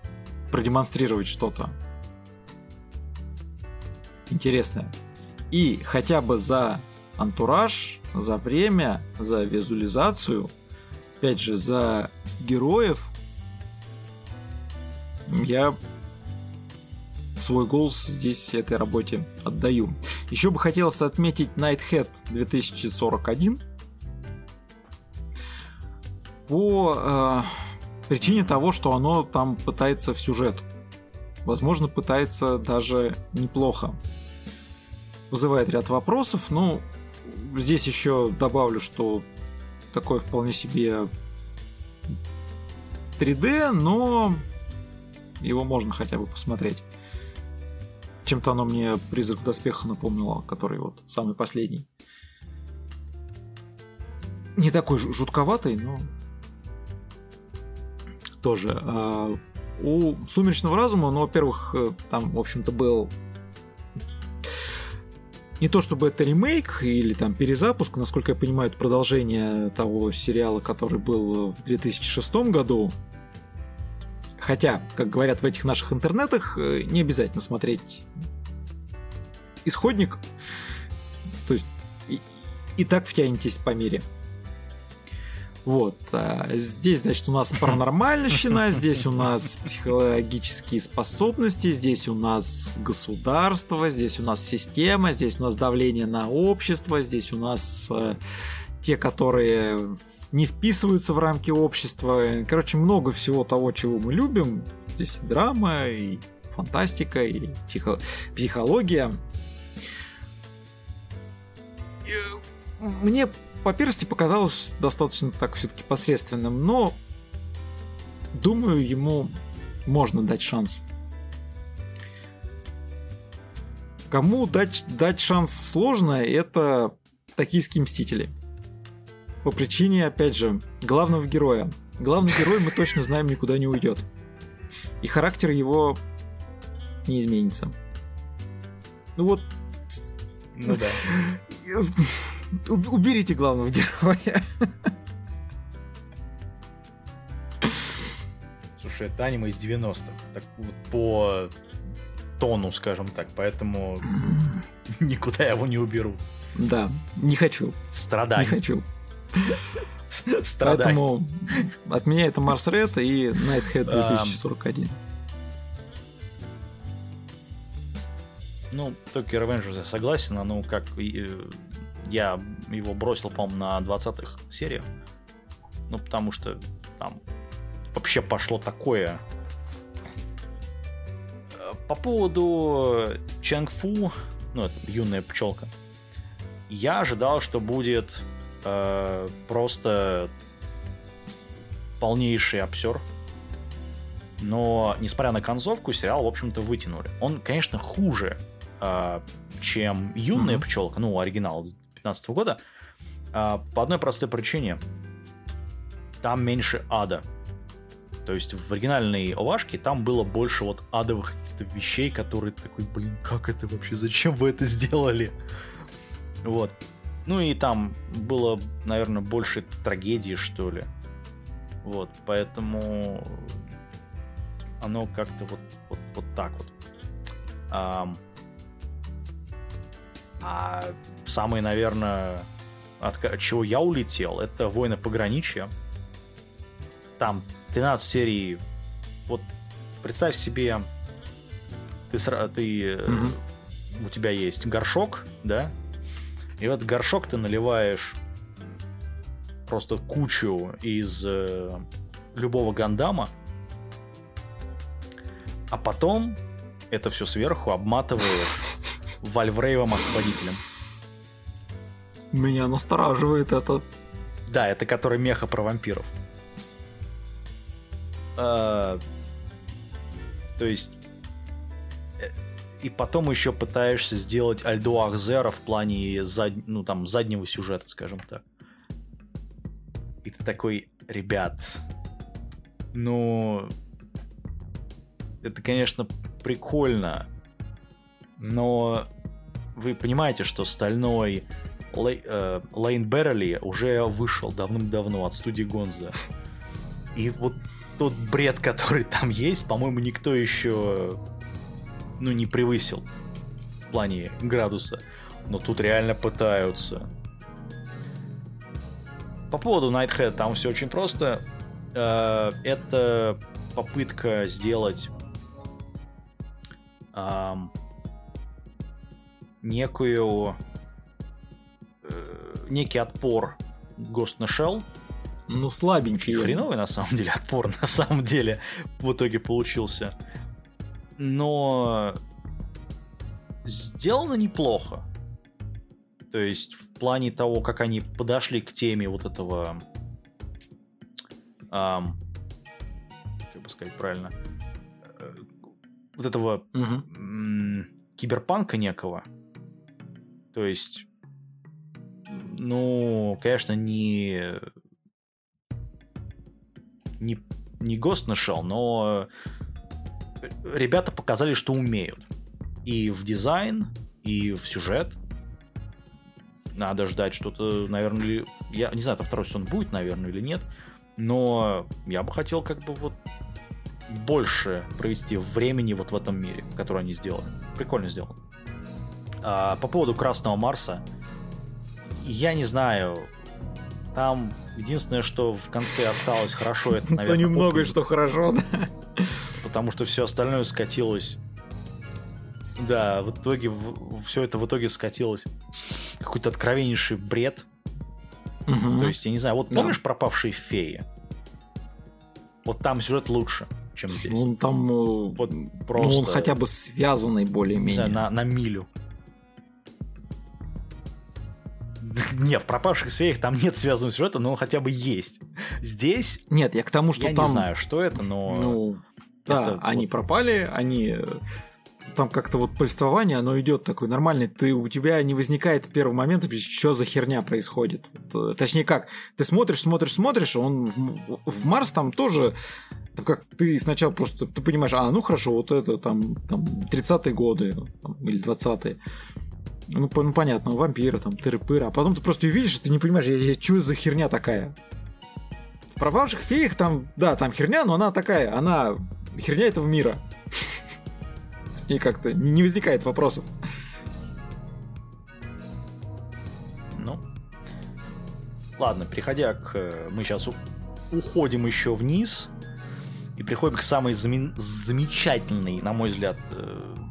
продемонстрировать что-то интересное. И хотя бы за антураж, за время, за визуализацию, опять же, за героев, я свой голос здесь этой работе отдаю. Еще бы хотелось отметить Night Head 2041 по причине того, что оно там пытается в сюжет. Возможно, пытается даже неплохо. Вызывает ряд вопросов. Ну, здесь еще добавлю, что такое вполне себе 3D, но его можно хотя бы посмотреть. Чем-то оно мне «Призрак в доспехах» напомнило, который вот самый последний. Не такой жутковатый, но тоже. У «Сумеречного разума», ну, во-первых, там, в общем-то, был не то чтобы это ремейк или там перезапуск, насколько я понимаю, это продолжение того сериала, который был в 2006 году. Хотя, как говорят в этих наших интернетах, не обязательно смотреть исходник. То есть и так втянетесь по мере. Вот. Здесь, значит, у нас паранормальщина, здесь у нас психологические способности, здесь у нас государство, здесь у нас система, здесь у нас давление на общество, здесь у нас те, которые не вписываются в рамки общества. Короче, много всего того, чего мы любим. Здесь и драма, и фантастика, и психология. Мне по первости показалось достаточно так все-таки посредственным, но думаю, ему можно дать шанс. Кому дать шанс сложно, это «Токийские мстители». По причине, опять же, главного героя. Главный герой, мы точно знаем, никуда не уйдет. И характер его не изменится. Ну вот... Ну да. Уберите главного героя. Слушай, это аниме из 90-х. Так вот по тону, скажем так. Поэтому никуда его не уберу. Да, не хочу. Страдай. Не хочу. Страдай. Поэтому от меня это Mars Red и Night Head 2041. Ну, Tokyo Revengers я согласен, оно как... Я его бросил, по-моему, на 20-х сериях. Ну, потому что там вообще пошло такое. По поводу Чэнг-Фу, ну, это юная пчелка, я ожидал, что будет просто полнейший абсурд. Но, несмотря на концовку, сериал, в общем-то, вытянули. Он, конечно, хуже, чем юная пчелка, ну, оригинал 2015 года, по одной простой причине. Там меньше ада. То есть в оригинальной овашке там было больше вот адовых каких-то вещей, которые такой, блин, как это вообще, зачем вы это сделали? Вот. Ну и там было, наверное, больше трагедии, что ли. Вот, поэтому оно как-то вот так вот. А самый, наверное, от чего я улетел, это «Войны пограничья». Там 13 серий. Вот представь себе, ты у тебя есть горшок, да? И в этот горшок ты наливаешь просто кучу из любого гандама, а потом это все сверху обматываешь вальврейвом освободителем. Меня настораживает это. Да, это который меха про вампиров. То есть. И потом еще пытаешься сделать Альдо Ахзера в плане заднего сюжета, скажем так. И ты такой, ребят, это, конечно, прикольно, но вы понимаете, что стальной Лейн Беррелли уже вышел давным-давно от студии Гонза. И вот тот бред, который там есть, по-моему, никто еще не превысил в плане градуса. Но тут реально пытаются. По поводу Night Head там все очень просто. Это попытка сделать некий отпор Ghost in the Shell. Слабенький. Хреновый, на самом деле, отпор, на самом деле, в итоге получился. Но сделано неплохо. То есть в плане того, как они подошли к теме вот этого, как бы сказать правильно, вот этого киберпанка некого. То есть, конечно, не Ghost in the Shell, но ребята показали, что умеют. И в дизайн, и в сюжет. Надо ждать что-то, наверное, я не знаю, это второй сезон будет, наверное, или нет. Но я бы хотел больше провести времени в этом мире, который они сделали. Прикольно сделано. По поводу «Красного Марса». Я не знаю. Там единственное, что в конце осталось хорошо, это, наверное... Это немногое, что хорошо, да. Потому что все остальное скатилось. Да, в итоге все это скатилось. Какой-то откровеннейший бред. Угу. То есть, я не знаю, помнишь «Пропавшие феи»? Вот там сюжет лучше, чем здесь. Там просто... он хотя бы связанный более-менее. На милю. Не, в «Пропавших феях» там нет связанного сюжета, но он хотя бы есть. Здесь... Нет, я к тому, что я там... Я не знаю, что это, но... да, они пропали, они... Там как-то повествование, оно идет такое нормальное. У тебя не возникает в первый момент, что за херня происходит. Точнее как, ты смотришь, он в Марс там тоже... Как ты сначала просто... Ты понимаешь, хорошо, вот это там 30-е годы или 20-е. Понятно, вампиры, там, тыры-пыры. А потом ты просто увидишь, ты не понимаешь, что за херня такая. В «Пропавших феях» там херня, но она такая, она херня этого мира. С ней как-то не возникает вопросов. Ладно, переходя к... Мы сейчас уходим еще вниз и приходим к самой замечательной, на мой взгляд,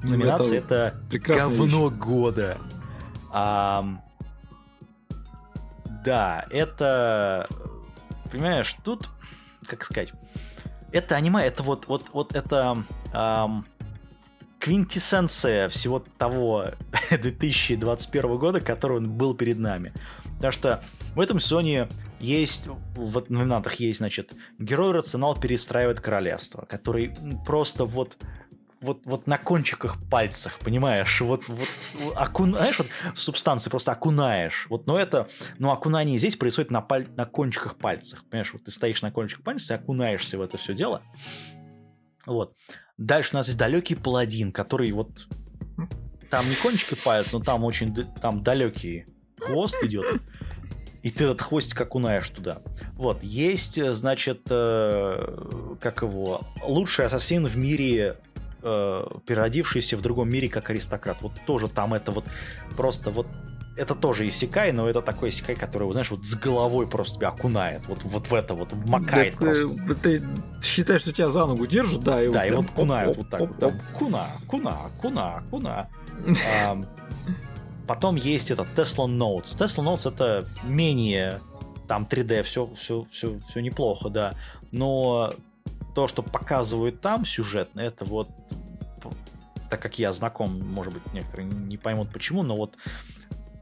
номинации. Это «Говно года». Да, это... Понимаешь, тут... Как сказать? Это аниме, это это... квинтэссенция всего того 2021 года, который он был перед нами. Потому что в этом сезоне есть, в номинантах есть, значит, «Герой рационал перестраивает королевство», который просто на кончиках пальцах, понимаешь, знаешь, субстанции просто окунаешь. Окунание здесь происходит на кончиках пальцах. Понимаешь, ты стоишь на кончиках пальцев и окунаешься в это все дело. Дальше у нас есть «Далекий паладин», который там не кончики палец, но там очень далекий хвост идет. И ты этот хвостик окунаешь туда. Вот, есть, значит, как его, лучший ассасин в мире, переродившийся в другом мире как аристократ. Вот тоже там это вот просто вот, это тоже исекай, но это такой исекай, который, знаешь, вот с головой просто тебя окунает, вот в это вот, вмакает так, просто. Ты считаешь, что тебя за ногу держат, да? И да, вот, и вот кунают вот так. Вот, куна. Потом есть этот Tesla Notes. Tesla Notes это менее, там 3D, все неплохо, да. Но то, что показывают там сюжетно, это вот, так как я знаком, может быть, некоторые не поймут почему, но вот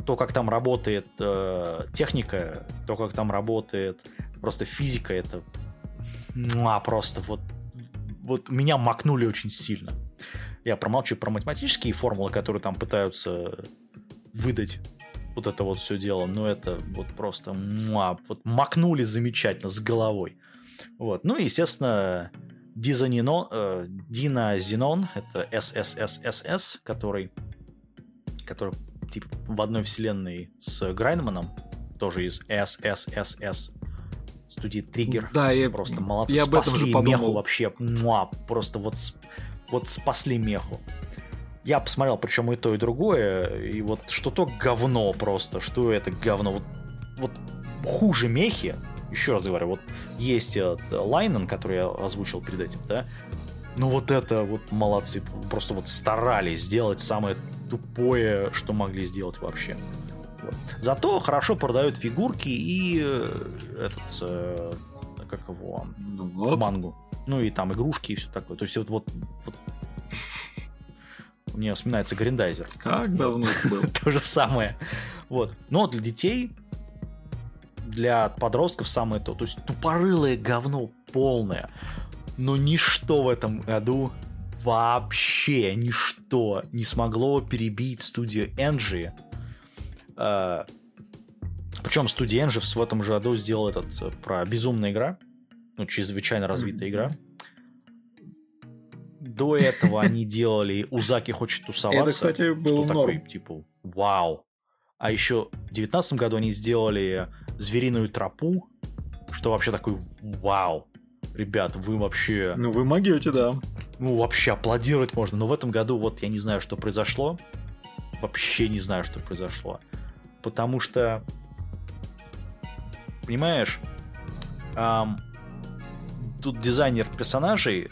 то, как там работает техника, то, как там работает просто физика, это просто вот меня макнули очень сильно. Я промолчу про математические формулы, которые там пытаются выдать вот это вот все дело, но это вот просто вот макнули замечательно с головой. Вот. Ну и, естественно, Dynazenon, это SSSSS, который типа в одной вселенной с Грайнманом, тоже из SSSS студии Триггер. Да, я просто молодцы. Я об этом же подумал. Меху вообще, просто вот спасли меху. Я посмотрел, причем и то, и другое, и вот что-то говно просто, что это говно. Вот хуже мехи, еще раз говорю, вот есть Лайнен, который я озвучил перед этим, да, но вот это вот молодцы, просто вот старались сделать самое тупое, что могли сделать вообще. Вот. Зато хорошо продают фигурки и мангу. Ну и там игрушки и все такое. То есть вот. Мне вспоминается Гриндайзер. Как давно это было. То же самое. Вот. Но для детей, для подростков самое то. То есть тупорылое говно полное. Но ничто в этом году, вообще ничто не смогло перебить студию Энджи. Причем студия Энджи в этом же году сделала про безумная игра. Ну, чрезвычайно развитая игра. До этого они делали «Узаки хочет тусоваться». Это, кстати, было такое, типа, вау. А еще в 2019 году они сделали «Звериную тропу», что вообще такой вау. Ребят, вы вообще... Ну, вы могете, да. Ну, вообще аплодировать можно. Но в этом году вот я не знаю, что произошло. Вообще не знаю, что произошло. Потому что... Понимаешь? Тут дизайнер персонажей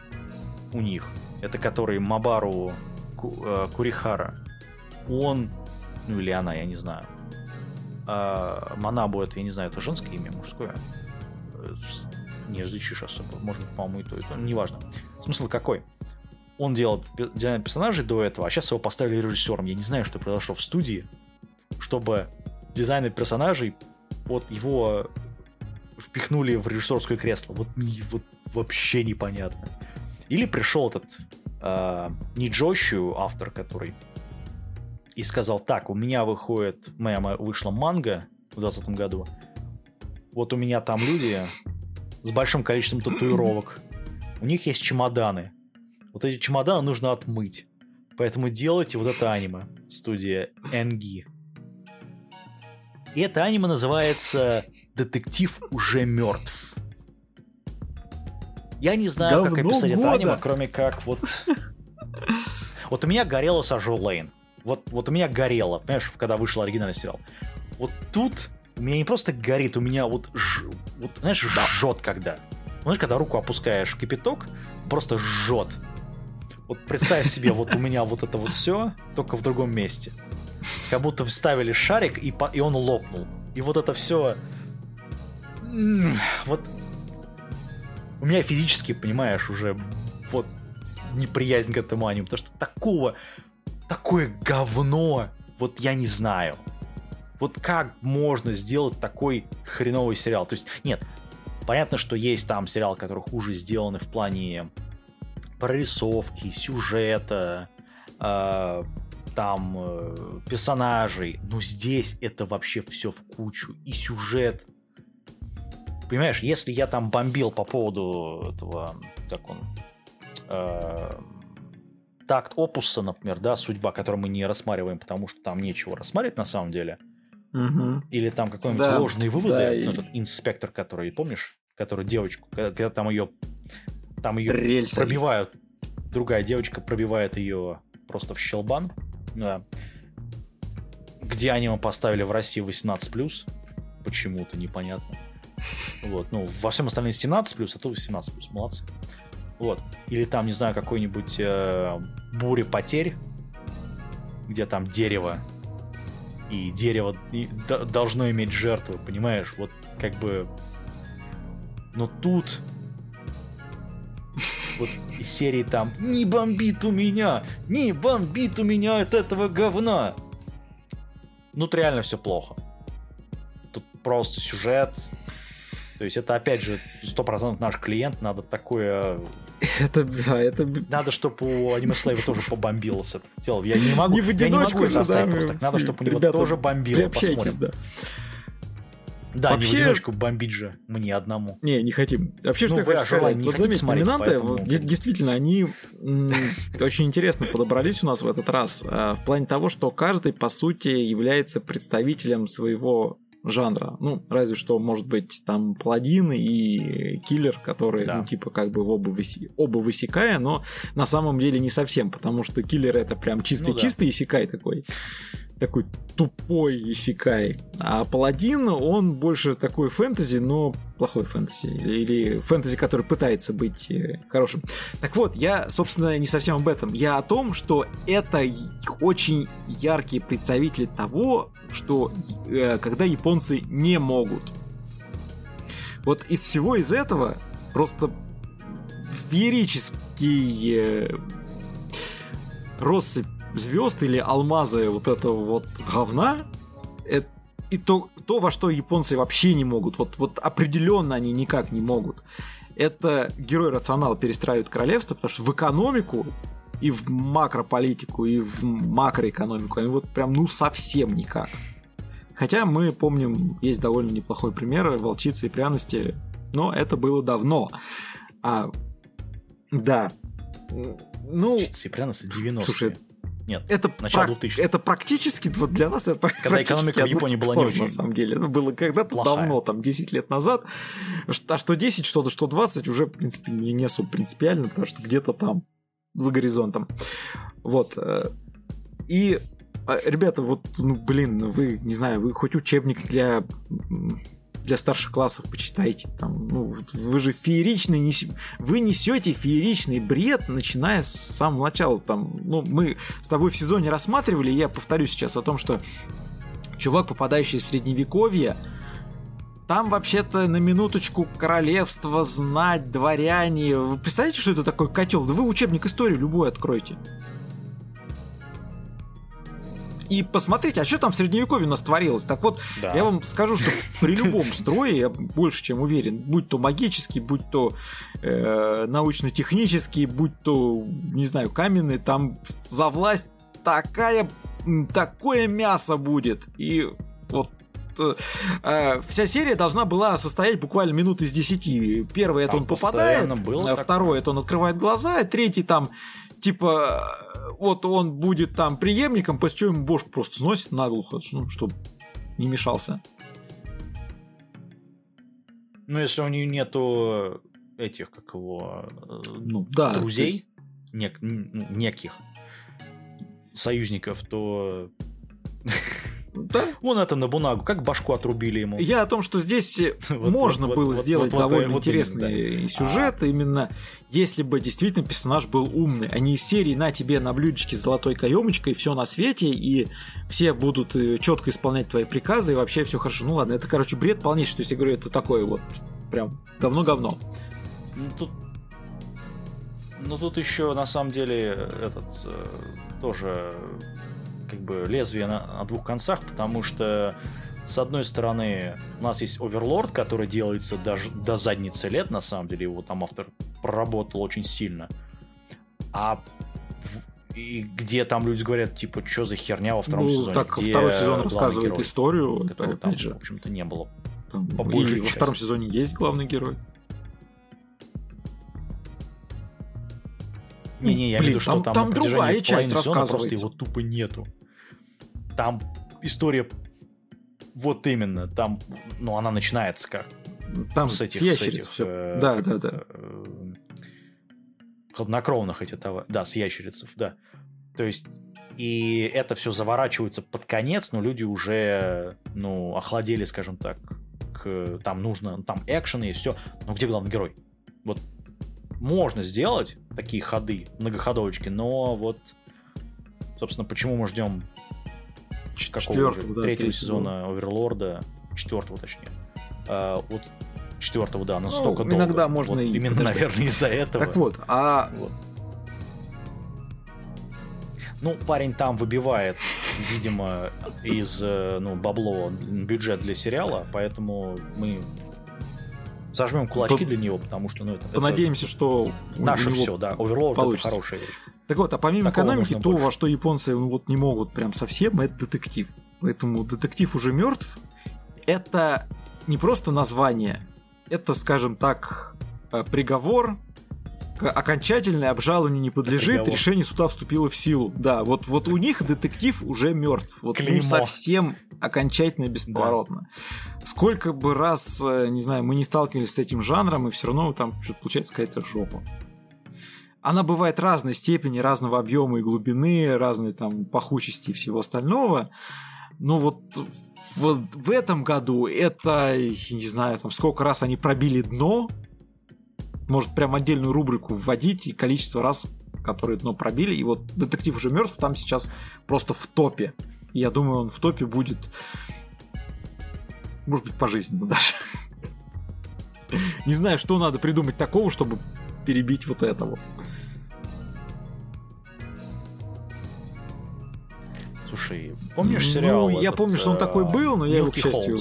у них, это который Мабару Курихара, он, ну или она, я не знаю. Манабу, это, я не знаю, это женское имя, мужское? Не различишь особо. Может быть, по-моему, и то, и то. Неважно. Смысл какой? Он делал дизайн персонажей до этого, а сейчас его поставили режиссером. Я не знаю, что произошло в студии, чтобы дизайны персонажей, вот его впихнули в режиссерское кресло. Вот вообще непонятно. Или пришел этот Ниджоши, автор, который и сказал: так, у меня вышла манга в 2020 году. Вот у меня там люди с большим количеством татуировок. У них есть чемоданы. Вот эти чемоданы нужно отмыть. Поэтому делайте вот это аниме. Студия NG. И это аниме называется «Детектив уже мертв». Я не знаю, как описать это аниме, кроме как вот... Вот у меня горело Сажу Лейн. Вот у меня горело, понимаешь, когда вышел оригинальный сериал. Вот тут у меня не просто горит, у меня вот знаешь, жжет когда. Знаешь, когда руку опускаешь в кипяток, просто жжет. Вот представь себе, вот у меня вот это вот все, только в другом месте. Как будто вставили шарик, и он лопнул. И вот это все... Вот... У меня физически, понимаешь, уже вот неприязнь к этому аниме, потому что такое говно, вот я не знаю. Вот как можно сделать такой хреновый сериал? То есть, нет, понятно, что есть там сериалы, которые хуже сделаны в плане прорисовки, сюжета, персонажей, но здесь это вообще все в кучу, и сюжет. Понимаешь, если я там бомбил по поводу этого, как он, такт опуса, например, да, судьба, которую мы не рассматриваем, потому что там нечего рассматривать на самом деле, Угу. Или там какой-нибудь ложные выводы. Да, ну, этот инспектор, который, помнишь, которую девочку, когда там ее пробивают, другая девочка пробивает ее просто в щелбан. Да. Где аниме поставили в России 18+, почему-то непонятно. Вот. Ну, во всем остальном 17+, а тут 18+, молодцы. Вот. Или там, не знаю, какой-нибудь буря потерь, где там дерево. И дерево должно иметь жертвы, понимаешь? Вот как бы... Но тут... Вот из серии там «Не бомбит у меня! Не бомбит у меня от этого говна!» Ну, реально все плохо. Тут просто сюжет. То есть это, опять же, 100% наш клиент. Надо такое... Это, да, это... Надо, чтобы у Anime Slave тоже побомбило с этого тела. Я не могу, это оставить просто так. Надо, чтобы у него тоже бомбило. Приобщайтесь, да. Да, вообще... не в одиночку бомбить же мне одному. Не хотим. Вообще, что я хочу сказать. Вот заметьте, номинанты, поэтому... действительно, они очень интересно подобрались у нас в этот раз. В плане того, что каждый, по сути, является представителем своего жанра. Ну, разве что, может быть, там паладин и киллер, которые, да. ну, типа, как бы оба высекая, но на самом деле не совсем, потому что киллер — это прям чистый-чистый исекай такой тупой исекай. А паладин, он больше такой фэнтези, но плохой фэнтези. Или фэнтези, который пытается быть хорошим. Так вот, я, собственно, не совсем об этом. Я о том, что это очень яркие представители того, что когда японцы не могут. Вот из всего из этого просто феерический россыпь звезд или алмазы вот этого вот говна, это, и то, во что японцы вообще не могут, вот определенно они никак не могут. Это герой рационала перестраивает королевство, потому что в экономику и в макрополитику, и в макроэкономику они вот прям ну совсем никак. Хотя мы помним, есть довольно неплохой пример «Волчицы и пряности», но это было давно. Да. Ну, «Волчицы и пряности» 90-е. Слушай, нет, это начало 2000. Это практически, вот для нас это когда экономика в Японии была не очень. На самом деле, это было когда-то давно, там 10 лет назад. А что 10, что 20 уже, в принципе, не особо принципиально, потому что где-то там за горизонтом. Вот. И, ребята, вот, ну, блин, вы, не знаю, вы хоть учебник для старших классов почитайте. Там, ну, вы же вы несете фееричный бред, начиная с самого начала. Там, ну, мы с тобой в сезоне рассматривали, я повторю сейчас о том, что чувак, попадающий в средневековье, там вообще-то на минуточку королевство, знать, дворяне. Вы представляете, что это такой котел? Да вы учебник истории любой откройте. И посмотрите, а что там в средневековье у нас творилось? Так вот, да. Я вам скажу, что при любом строе, я больше чем уверен, будь то магический, будь то научно-технический, будь то, не знаю, каменный, там за власть такое мясо будет. И вот вся серия должна была состоять буквально минут из 10. Первое, это он попадает, второе, это он открывает глаза, третий там типа... Вот он будет там преемником, после чего ему бошку просто сносит наглухо, ну, чтобы не мешался. Ну, если у нее нету этих, как его, ну, да, друзей, есть... неких союзников, то... Да? Вон это Набунагу, как башку отрубили ему. Я о том, что здесь можно было сделать довольно интересный сюжет, именно если бы действительно персонаж был умный, а не из серии «На тебе на блюдечке с золотой каемочкой, все на свете, и все будут четко исполнять твои приказы, и вообще все хорошо». Ну ладно, это, короче, бред полнейший, то есть я говорю, это такое вот прям говно-говно. Ну тут еще на самом деле этот тоже... как бы лезвие на двух концах, потому что, с одной стороны, у нас есть Оверлорд, который делается даже до задницы лет, на самом деле, его там автор проработал очень сильно. И где там люди говорят, типа, что за херня во втором сезоне? Так, второй сезон рассказывает герой, историю, которого там, в общем-то, не было. И во втором сезоне есть главный герой. Не-не, я вижу, что там другая часть рассказывается. Просто его тупо нету. Там история Вот именно, там, ну, она начинается как там с этих, все. Да. Хладнокровных этих товаров, да, с ящерицев, да. То есть, и это все заворачивается под конец, но люди уже, ну, охладели, скажем так, к, там нужно, там экшен и все. Но где главный герой? Вот можно сделать такие ходы, многоходовочки, но вот, собственно, почему мы ждем третьего сезона Оверлорда, четвертого точнее. Вот четвертого, да, настолько долго. Иногда можно вот, и... Именно, подожди, наверное, из-за этого. Так вот, а... Вот. Ну, парень там выбивает, видимо, из, ну, бабло бюджет для сериала, поэтому мы зажмем кулачки для него, потому что, ну, это... Понадеемся, что... Наше все, да, Оверлорд — это хорошая вещь. Так вот, а помимо такого экономики, то, во что японцы вот не могут прям совсем, это детектив. Поэтому детектив уже мертв. Это... не просто название, это, скажем так, приговор, окончательное обжалованию не подлежит, приговор. Решение суда вступило в силу. Да, вот у них детектив уже мертв, вот клеймо. Ну, совсем окончательно и бесповоротно. Да. Сколько бы раз, не знаю, мы не сталкивались с этим жанром, и все равно там что-то получается какая-то жопа. Она бывает разной степени, разного объема и глубины, разной там пахучести и всего остального. Ну вот в этом году это, не знаю, там сколько раз они пробили дно. Может, прям отдельную рубрику вводить и количество раз, которые дно пробили. И вот детектив уже мертв, там сейчас просто в топе. И я думаю, он в топе будет, может быть, пожизненно даже. Не знаю, что надо придумать такого, чтобы перебить вот это вот. Слушай, помнишь сериал? Ну, я помню, что он такой был, но я его, к счастью,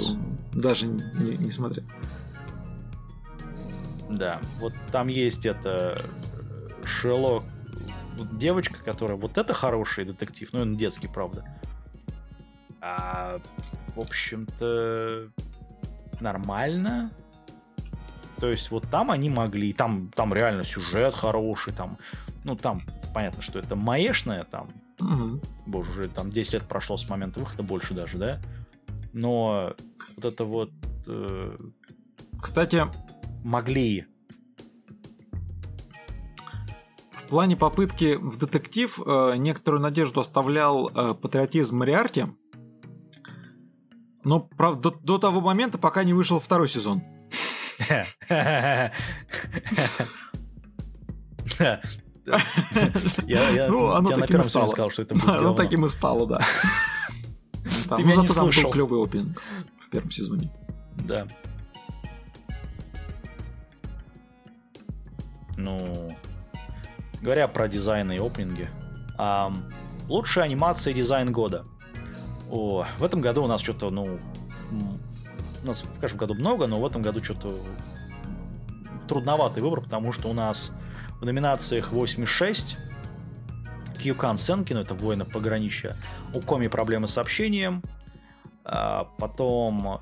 даже не смотрел. Да, вот там есть это Шерлок, девочка, которая... Вот это хороший детектив, ну, он детский, правда. А, в общем-то, нормально. То есть вот там они могли, там реально сюжет хороший, там... Ну, там понятно, что это маешное, там... Угу. Боже, уже там 10 лет прошло с момента выхода, больше даже, да? Но вот это вот... Кстати... Могли. В плане попытки в детектив некоторую надежду оставлял патриотизм Мориарти. Но правда, до того момента, пока не вышел второй сезон. Ну, оно таким и стало. Оно таким и стало, да. Ну, зато там был клевый опенинг в первом сезоне. Да. Ну, говоря про дизайн и опенинги, лучшая анимация и дизайн года. В этом году у нас что-то, ну... У нас в каждом году много, но в этом году что-то трудноватый выбор, потому что у нас... В номинациях 86 Кьюкан Сенкин, это «Воины пограничья», у Коми «Проблемы с общением», потом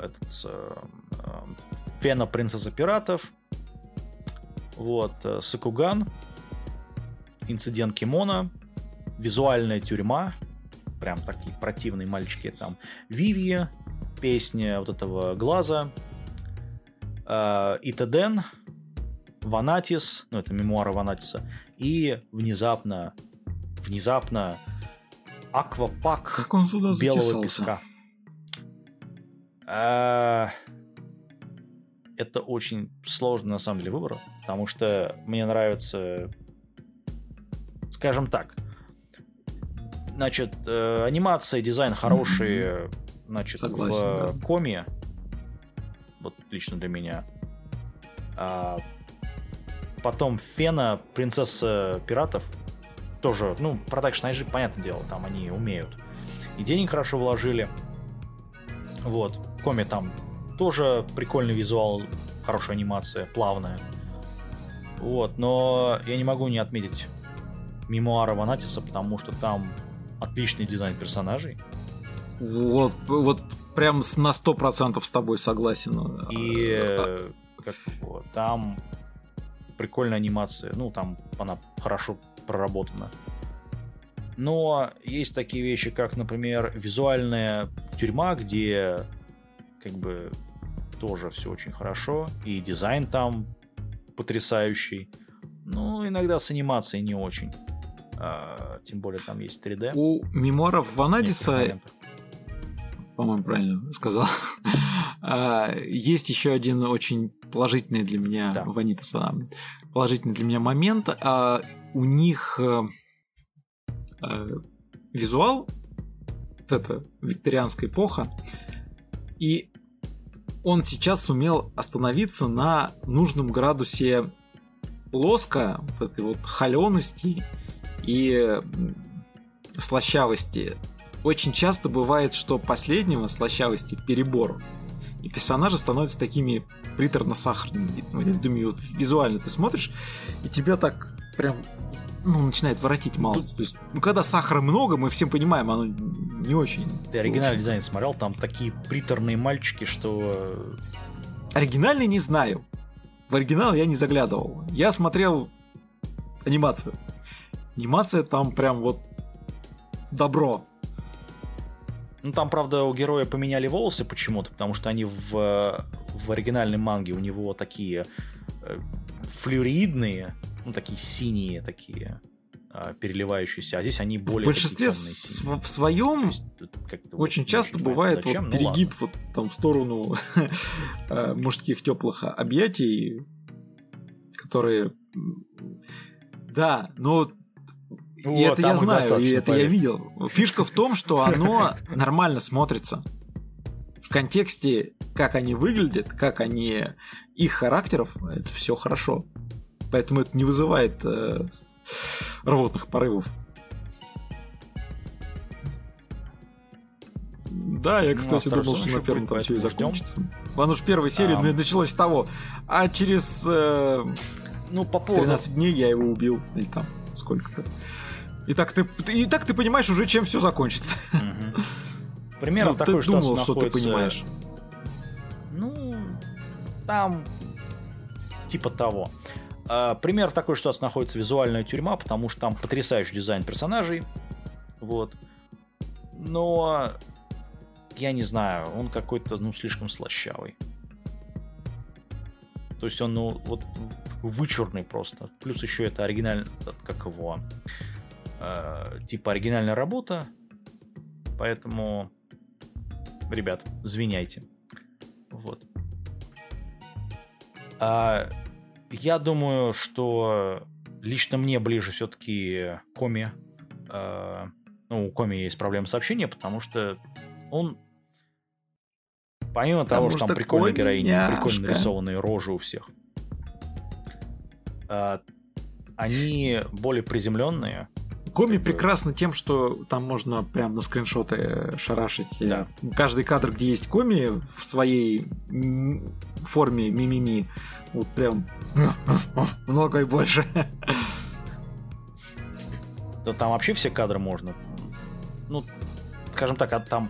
Фена Принцесса Пиратов, вот, Сакуган, Инцидент Кимона, Визуальная тюрьма, прям такие противные мальчики там, Вивье, песня вот этого глаза, Итеден, Ванатис, ну это мемуары Ванатиса, и внезапно Аквапак как он сюда белого затесался? Песка. Это очень сложно на самом деле выбор, потому что мне нравится, скажем так, значит, анимация, дизайн хорошие, значит, согласен, в да. Коми, вот лично для меня. Потом Фена, Принцесса Пиратов, тоже, ну, продакшн IG, понятное дело, там они умеют. И денег хорошо вложили. Вот, Коми там тоже прикольный визуал, хорошая анимация, плавная. Вот, но я не могу не отметить мемуары Ванатиса, потому что там отличный дизайн персонажей. Вот прям на 100% с тобой согласен. И как, там... Прикольная анимация, ну там она хорошо проработана. Но есть такие вещи, как, например, визуальная тюрьма, где как бы тоже все очень хорошо. И дизайн там потрясающий. Ну, иногда с анимацией не очень. Тем более там есть 3D. У Мемуаров Ванадиса, по-моему, правильно сказал, есть еще один очень положительный для меня, да. Ванитаса, положительный для меня момент. У них визуал, вот это викторианская эпоха, и он сейчас сумел остановиться на нужном градусе лоска, вот этой вот холёности и слащавости. Очень часто бывает, что последнего, слащавости, перебор. И персонажи становятся такими приторно-сахарными. Я думаю, вот визуально ты смотришь, и тебя так прям, ну, начинает воротить малость. То есть, ну, когда сахара много, мы всем понимаем, оно не очень. Ты оригинальный дизайн смотрел, там такие приторные мальчики, что... Оригинальный не знаю. В оригинал я не заглядывал. Я смотрел анимацию. Анимация там прям вот добро. Ну, там, правда, у героя поменяли волосы почему-то, потому что они в оригинальной манге у него такие флюоридные, ну, такие синие, такие переливающиеся, а здесь они более... В большинстве в своем есть, очень часто бывает вот перегиб вот там в сторону мужских теплых объятий, которые... Да, но... Вот, и это я знаю, и это я видел. Фишка в том, что оно нормально смотрится. В контексте, как они выглядят, как они... их характеров, это все хорошо. Поэтому это не вызывает рвотных порывов. Да, я, кстати, думал, что на первом там все и закончится. Оно же первая серия началась с того. А через 13 дней я его убил. Или там сколько-то. И так ты понимаешь уже, чем все закончится. Угу. Примерно такой, что ты думал, что находится... ты понимаешь. Ну, там типа того. Пример такой, что у нас находится визуальная тюрьма, потому что там потрясающий дизайн персонажей. Вот. Но я не знаю, он какой-то, ну, слишком слащавый. То есть он, ну, вот вычурный просто. Плюс еще это оригинальный, как его, типа оригинальная работа. Поэтому, ребят, извиняйте. Вот. Я думаю, что лично мне ближе все-таки Коми. Ну, у Коми есть проблемы с общением, потому что он, помимо того, что там прикольная героиня, прикольно нарисованные рожи у всех, они более приземленные. Коми прекрасно тем, что там можно прям на скриншоты шарашить. Да. Каждый кадр, где есть Коми в своей форме мимими, вот прям много и больше. Да, там вообще все кадры можно. Ну, скажем так, там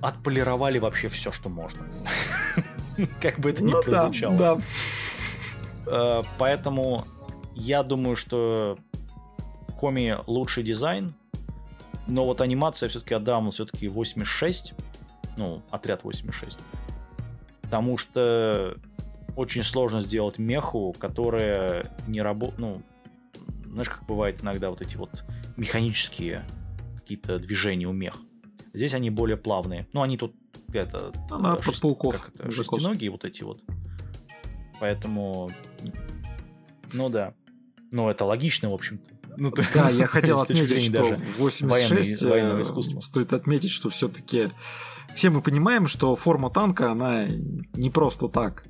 отполировали вообще все, что можно. Как бы это ни прозвучало. Поэтому я думаю, что Коми лучший дизайн, но вот анимация все-таки отдам, все-таки 86, ну, отряд 86, потому что очень сложно сделать меху, которая не работает, ну, знаешь, как бывает иногда вот эти вот механические какие-то движения у мех. Здесь они более плавные, ну, они тут это, под пауков, шестиногие вот эти вот, поэтому, ну да. Ну, это логично, в общем-то. Ну, да, я хотел отметить, что 86 военного искусства. Стоит отметить, что все-таки все мы понимаем, что форма танка, она не просто так.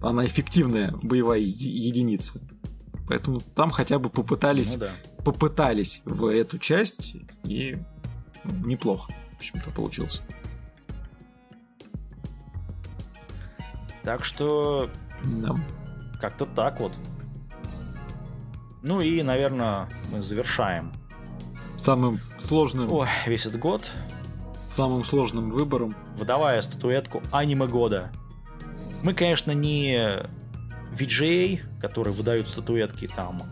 Она эффективная боевая единица. Поэтому там хотя бы попытались в эту часть, и неплохо, в общем-то, получилось. Так что... Да. Как-то так вот. Ну и, наверное, мы завершаем самым сложным... Ой, весь этот год. Самым сложным выбором. Выдавая статуэтку аниме года. Мы, конечно, не VGA, которые выдают статуэтки там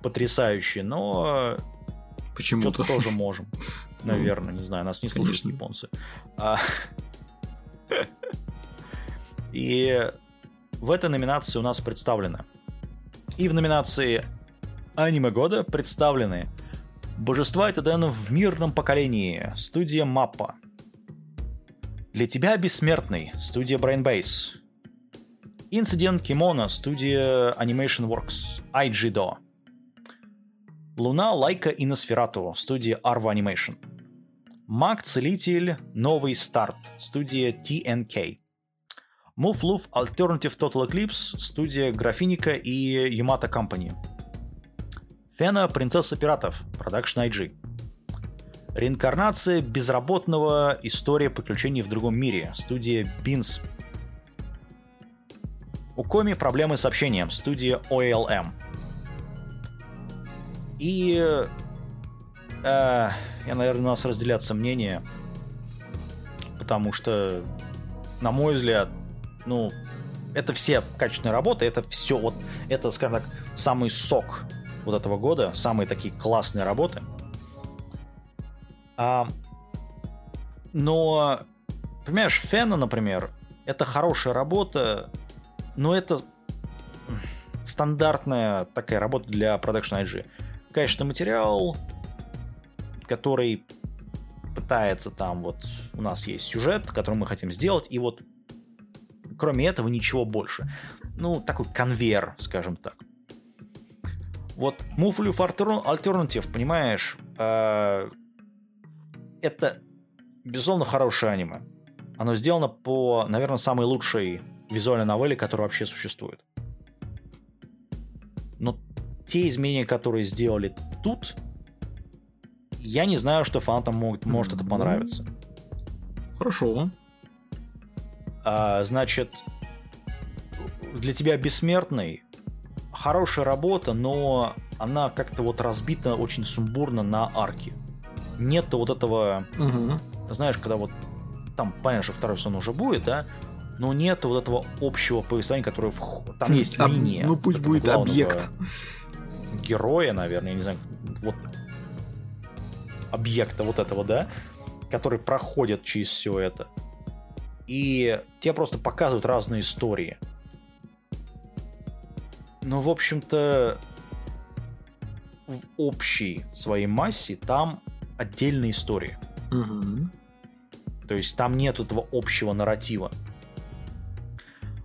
потрясающие, но... Почему-то. Что-то тоже можем. наверное, не знаю, нас не слушают японцы. И в этой номинации у нас представлены. И в номинации «Аниме года» представлены «Божества и ТДН в мирном поколении», студия Маппа. «Для тебя, бессмертный», студия Brainbase. «Инцидент Кимона», студия Animation Works, IGDO. «Луна, Лайка и Носферату», студия Arva Animation. «Маг-целитель, новый старт», студия TNK. Muv-Luv Alternative Total Eclipse, студия Графиника и Yamata Company. Фена Принцесса Пиратов, Production IG. Реинкарнация безработного, история приключений в другом мире, студия Beans. У Коми проблемы с общением, студия OLM. И наверное, у нас разделятся мнения, потому что, на мой взгляд, ну, это все качественные работы, это все, вот, это, скажем так, самый сок вот этого года, самые такие классные работы. Но, понимаешь, Фена, например, это хорошая работа, но это стандартная такая работа для Production IG. Конечно, материал, который пытается там, вот, у нас есть сюжет, который мы хотим сделать, и вот кроме этого ничего больше. Ну, такой конвейер, скажем так. Вот Muv-Luv Alternative, понимаешь, это, безусловно, хорошее аниме. Оно сделано по, наверное, самой лучшей визуальной новелле, которая вообще существует. Но те изменения, которые сделали тут, я не знаю, что фанатам может это понравиться. Хорошо. Значит, «Для тебя, бессмертный», хорошая работа, но она как-то вот разбита очень сумбурно на арки. Нету вот этого, знаешь, когда вот там, понятно, что второй сон уже будет, да, но нету вот этого общего повествования, которое там есть линия. Ну пусть будет объект. Героя, наверное, я не знаю, вот объекта вот этого, да, который проходит через все это. И тебе просто показывают разные истории. Но, в общем-то, в общей своей массе там отдельные истории. То есть там нет этого общего нарратива.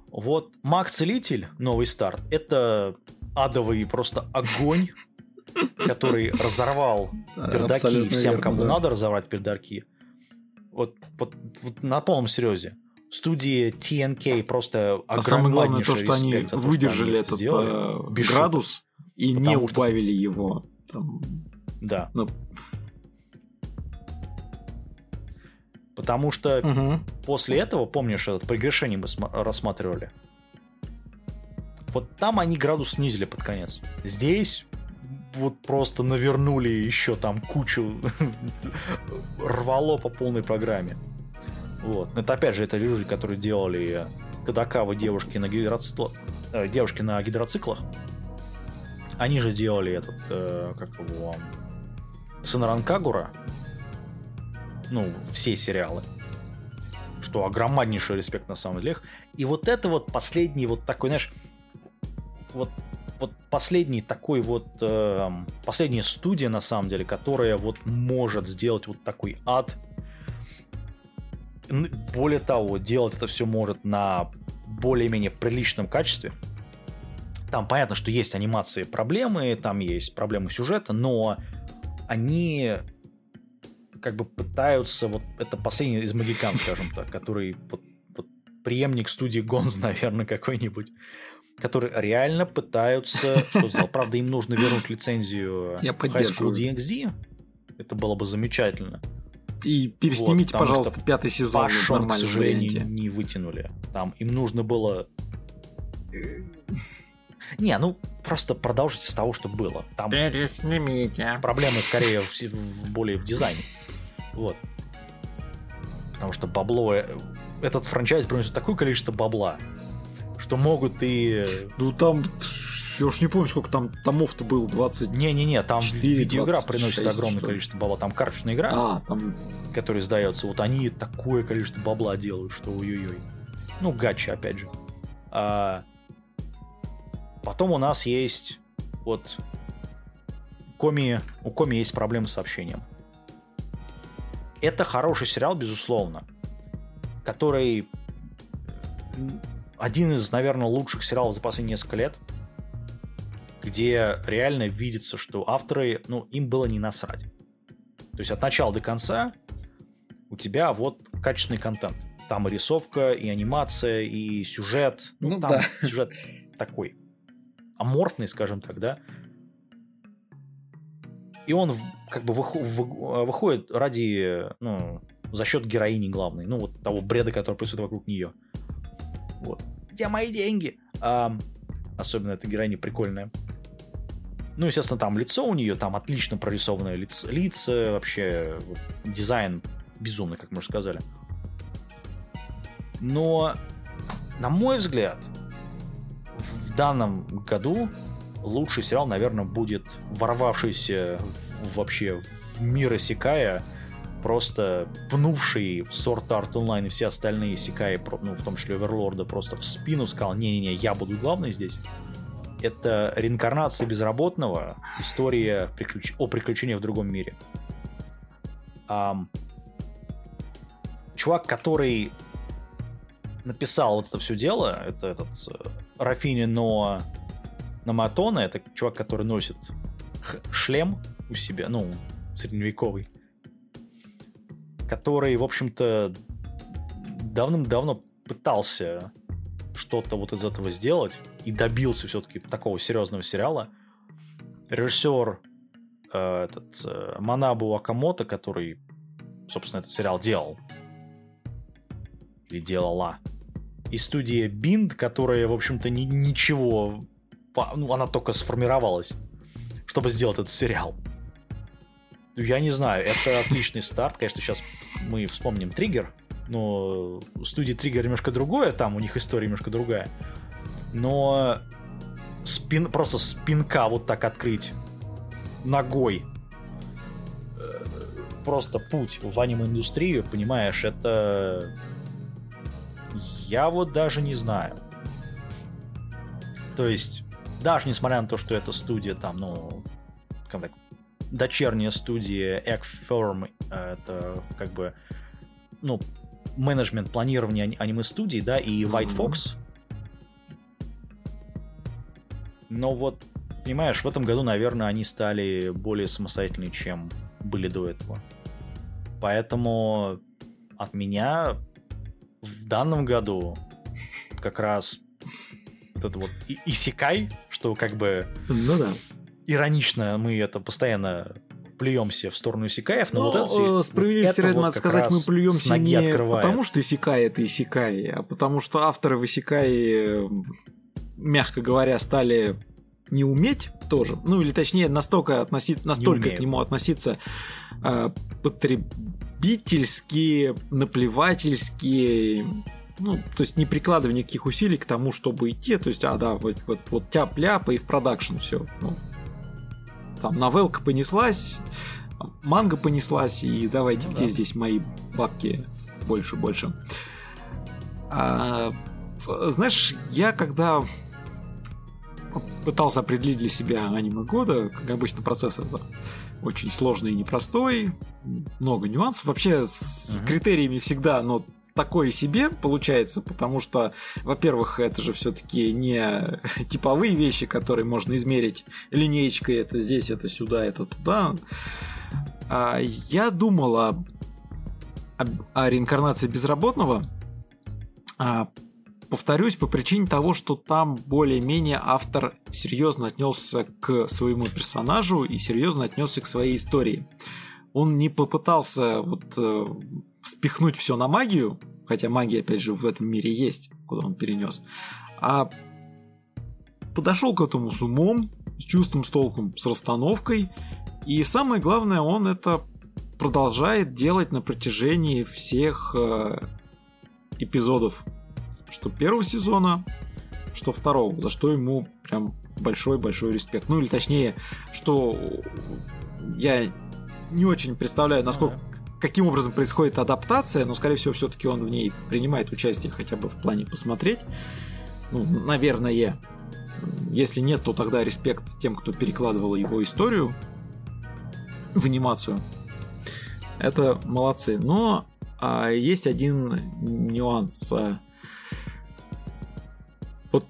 Вот «Маг-целитель. Новый старт» — это адовый просто огонь, который разорвал пердаки всем, кому надо разорвать пердаки. Вот на полном серьезе. Студии TNK просто огромнейший респект. А самое главное то, что они выдержали этот градус и не убавили его. Да. Потому что после этого, помнишь, это прегрешение мы рассматривали. Вот там они градус снизили под конец. Здесь вот просто навернули еще там кучу, рвало по полной программе. Вот. Это опять же, это люди, которые делали Кадакавы, девушки на гидроциклах. Они же делали этот, Сенран Кагура. Ну, все сериалы. Что огромнейший респект на самом деле. И вот это вот последний вот такой, знаешь, вот последний такой вот, последняя студия, на самом деле, которая вот может сделать вот такой ад. Более того, делать это все может на более-менее приличном качестве. Там понятно, что есть анимации проблемы, там есть проблемы сюжета, но они как бы пытаются, вот это последний из магикан, скажем так, который вот преемник студии Гонз, наверное, какой-нибудь, которые реально пытаются что сделать. Правда, им нужно вернуть лицензию High School DxD. Это было бы замечательно. И переснимите, вот, пожалуйста, 5-й сезон. Пашон, к сожалению, не вытянули. Там им нужно было... Не, ну, просто продолжите с того, что было. Там переснимите. Проблемы, скорее, более в дизайне. Вот. Потому что бабло... Этот франчайз приносит такое количество бабла, что могут и... Ну, там... я уж не помню, сколько там томов-то было, 20. Не-не-не, там 4, видеоигра 26, приносит огромное количество бабла. Там карточная игра, которая сдается. Вот они такое количество бабла делают, что ой-ой-ой. Ну, гачи, опять же. А... Потом у нас есть вот Коми... У Коми есть проблемы с общением. Это хороший сериал, безусловно, который один из, наверное, лучших сериалов за последние несколько лет, где реально видится, что авторы, ну, им было не насрать. То есть от начала до конца у тебя вот качественный контент. Там и рисовка, и анимация, и сюжет. Ну, там сюжет такой аморфный, скажем так, да. И он как бы выходит ради, ну, за счет героини главной, ну, вот того бреда, который происходит вокруг нее. Вот. Где мои деньги? Особенно эта героиня прикольная. Ну, естественно, там лицо у нее, там отлично прорисованное лица, вообще вот, дизайн безумный, как мы уже сказали. Но, на мой взгляд, в данном году лучший сериал, наверное, будет ворвавшийся вообще в мир исекая, просто пнувший Sword Art Online и все остальные исекая, ну, в том числе Оверлорда, просто в спину сказал: не-не-не, я буду главный здесь. Это реинкарнация безработного, история о приключениях в другом мире. Чувак, который написал это все дело, это этот Рафини Ноа Наматона, это чувак, который носит шлем у себя, ну, средневековый, который, в общем-то, давным-давно пытался что-то вот из этого сделать и добился все-таки такого серьезного сериала. Режиссер Манабу Акамото, который, собственно, этот сериал делал. Или делала. И студия Bind, которая, в общем-то, ничего... Ну, она только сформировалась, чтобы сделать этот сериал. Я не знаю, это отличный старт. Конечно, сейчас мы вспомним Триггер, но у студии Триггер немножко другое, там у них история немножко другая. Но просто спинка вот так открыть ногой просто путь в аниме-индустрию, понимаешь, это... Я вот даже не знаю. То есть, даже несмотря на то, что это студия там, ну, как так, дочерняя студия Egg Firm, это как бы, ну, менеджмент планирования аниме-студий, да, и White Fox. Но вот, понимаешь, в этом году, наверное, они стали более самостоятельны, чем были до этого. Поэтому от меня в данном году как раз вот это вот исекай, что как бы... Ну да. Иронично, мы это постоянно плюемся в сторону исекаев, но вот это... Справедливости ради, вот надо сказать, мы плюемся не открывает. Потому, что исекай — это исекай, а потому, что авторы в исекай, мягко говоря, стали не уметь тоже, ну или точнее настолько к нему относиться потребительски, наплевательски... Ну, то есть не прикладывая никаких усилий к тому, чтобы идти, то есть, вот тяп-ляп и в продакшн все. Ну, там новелка понеслась, манга понеслась, и давайте, где здесь мои бабки больше. Знаешь, я когда пытался определить для себя аниме года, как обычно процесс это очень сложный и непростой, много нюансов. Вообще с критериями всегда, но такое себе получается, потому что, во-первых, это же все-таки не типовые вещи, которые можно измерить линеечкой, это здесь, это сюда, это туда. Я думал о реинкарнации безработного, повторюсь, по причине того, что там более-менее автор серьезно отнесся к своему персонажу и серьезно отнесся к своей истории. Он не попытался спихнуть все на магию, хотя магия, опять же, в этом мире есть, куда он перенес, а подошел к этому с умом, с чувством, с толком, с расстановкой, и самое главное, он это продолжает делать на протяжении всех эпизодов, что первого сезона, что второго, за что ему прям большой-большой респект. Ну или точнее, что я не очень представляю, насколько, каким образом происходит адаптация, но, скорее всего, все-таки он в ней принимает участие хотя бы в плане посмотреть. Ну, наверное. Если нет, то тогда респект тем, кто перекладывал его историю в анимацию. Это молодцы. Но есть один нюанс. Вот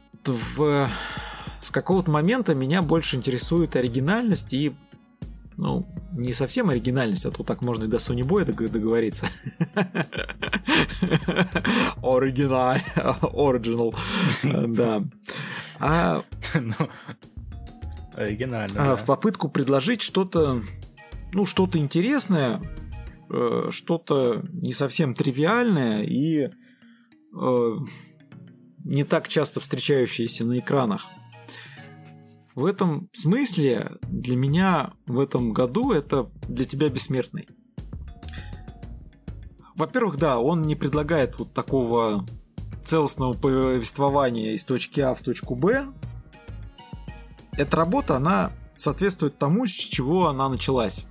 с какого-то момента меня больше интересует оригинальность и... Ну, не совсем оригинальность, а то так можно и до Sony Boy договориться. Оригинал. Да. Оригинально. В попытку предложить что-то, ну, что-то интересное, что-то не совсем тривиальное и не так часто встречающееся на экранах. В этом смысле для меня в этом году это «Для тебя бессмертный». Во-первых, да, он не предлагает вот такого целостного повествования из точки А в точку Б. Эта работа, она соответствует тому, с чего она началась.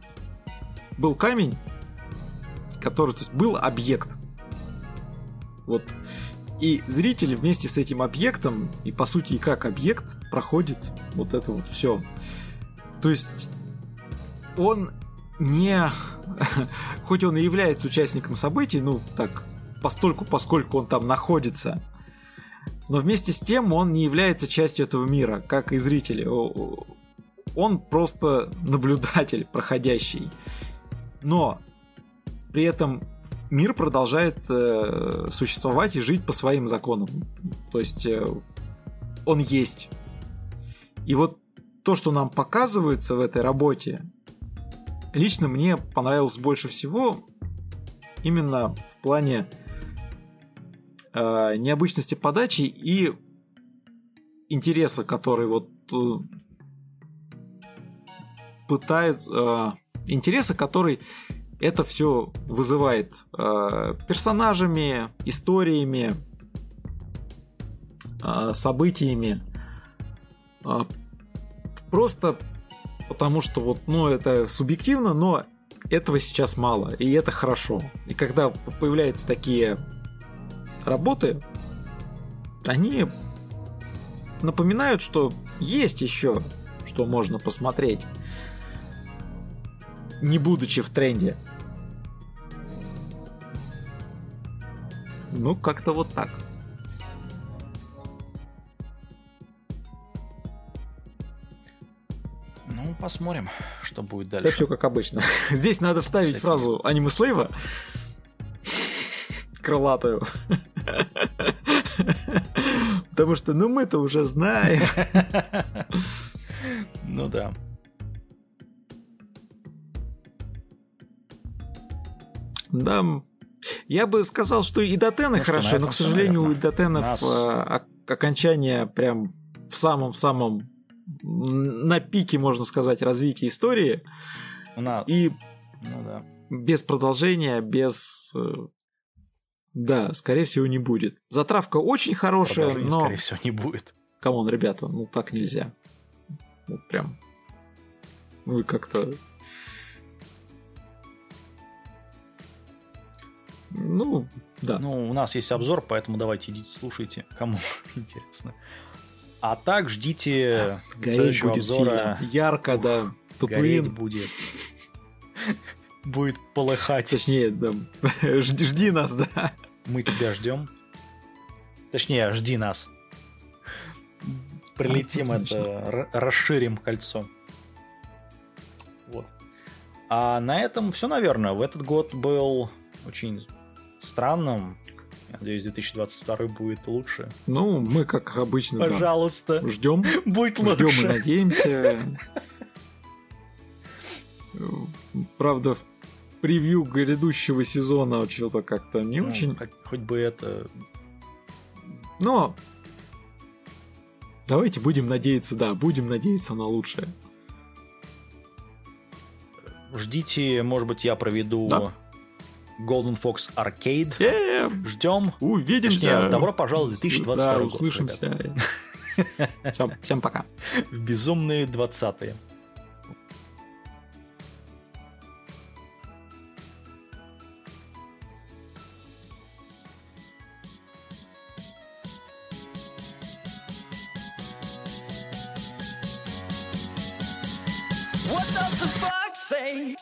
Был камень, который... То есть был объект. Вот. И зритель вместе с этим объектом, и по сути и как объект, проходит вот это вот все. То есть он не... Хоть он и является участником событий, ну так, постольку, поскольку он там находится, но вместе с тем он не является частью этого мира, как и зрители. Он просто наблюдатель проходящий. Но при этом... Мир продолжает существовать и жить по своим законам. То есть он есть. И вот то, что нам показывается в этой работе, лично мне понравилось больше всего именно в плане необычности подачи и интереса, который вот пытается... Интереса, который... Это все вызывает персонажами, историями, событиями. Просто потому что вот, ну, это субъективно, но этого сейчас мало, и это хорошо. И когда появляются такие работы, они напоминают, что есть еще что можно посмотреть, не будучи в тренде. Ну, как-то вот так. Ну, посмотрим, что будет дальше. Это все как обычно. Здесь надо вставить кстати, фразу аниме слейва. Крылатую. Потому что, ну, мы-то уже знаем. Ну да. Да, я бы сказал, что и дотены хороши, но, к сожалению, у дотенов окончание прям в самом-самом на пике, можно сказать, развития истории. И без продолжения, без... Да, скорее всего, не будет. Затравка очень хорошая, но... Скорее всего, не будет. Камон, ребята, ну так нельзя. Вот прям... Ну и как-то... Ну, да. Ну, у нас есть обзор, поэтому давайте идите, слушайте, кому интересно. А так ждите следующего обзора. Ярко, да. Татуин будет. Будет полыхать. Точнее, да. Жди нас, да. Мы тебя ждем. Точнее, жди нас. Прилетим, это расширим кольцо. Вот. А на этом все, наверное. В этот год был очень странным. Надеюсь, 2022 будет лучше. Ну, мы, как обычно, пожалуйста, да, ждем. Будет лучше. Ждем и надеемся. Правда, в превью грядущего сезона что-то как-то не очень. Хоть бы это. Но давайте будем надеяться, да, будем надеяться на лучшее. Ждите, может быть, я проведу... Да. Golden Fox Arcade. Yeah. Ждем. Увидимся. Точнее, добро пожаловать в 2022 год. Да, услышимся. Все, всем пока. Безумные 20-е. What does the fuck say?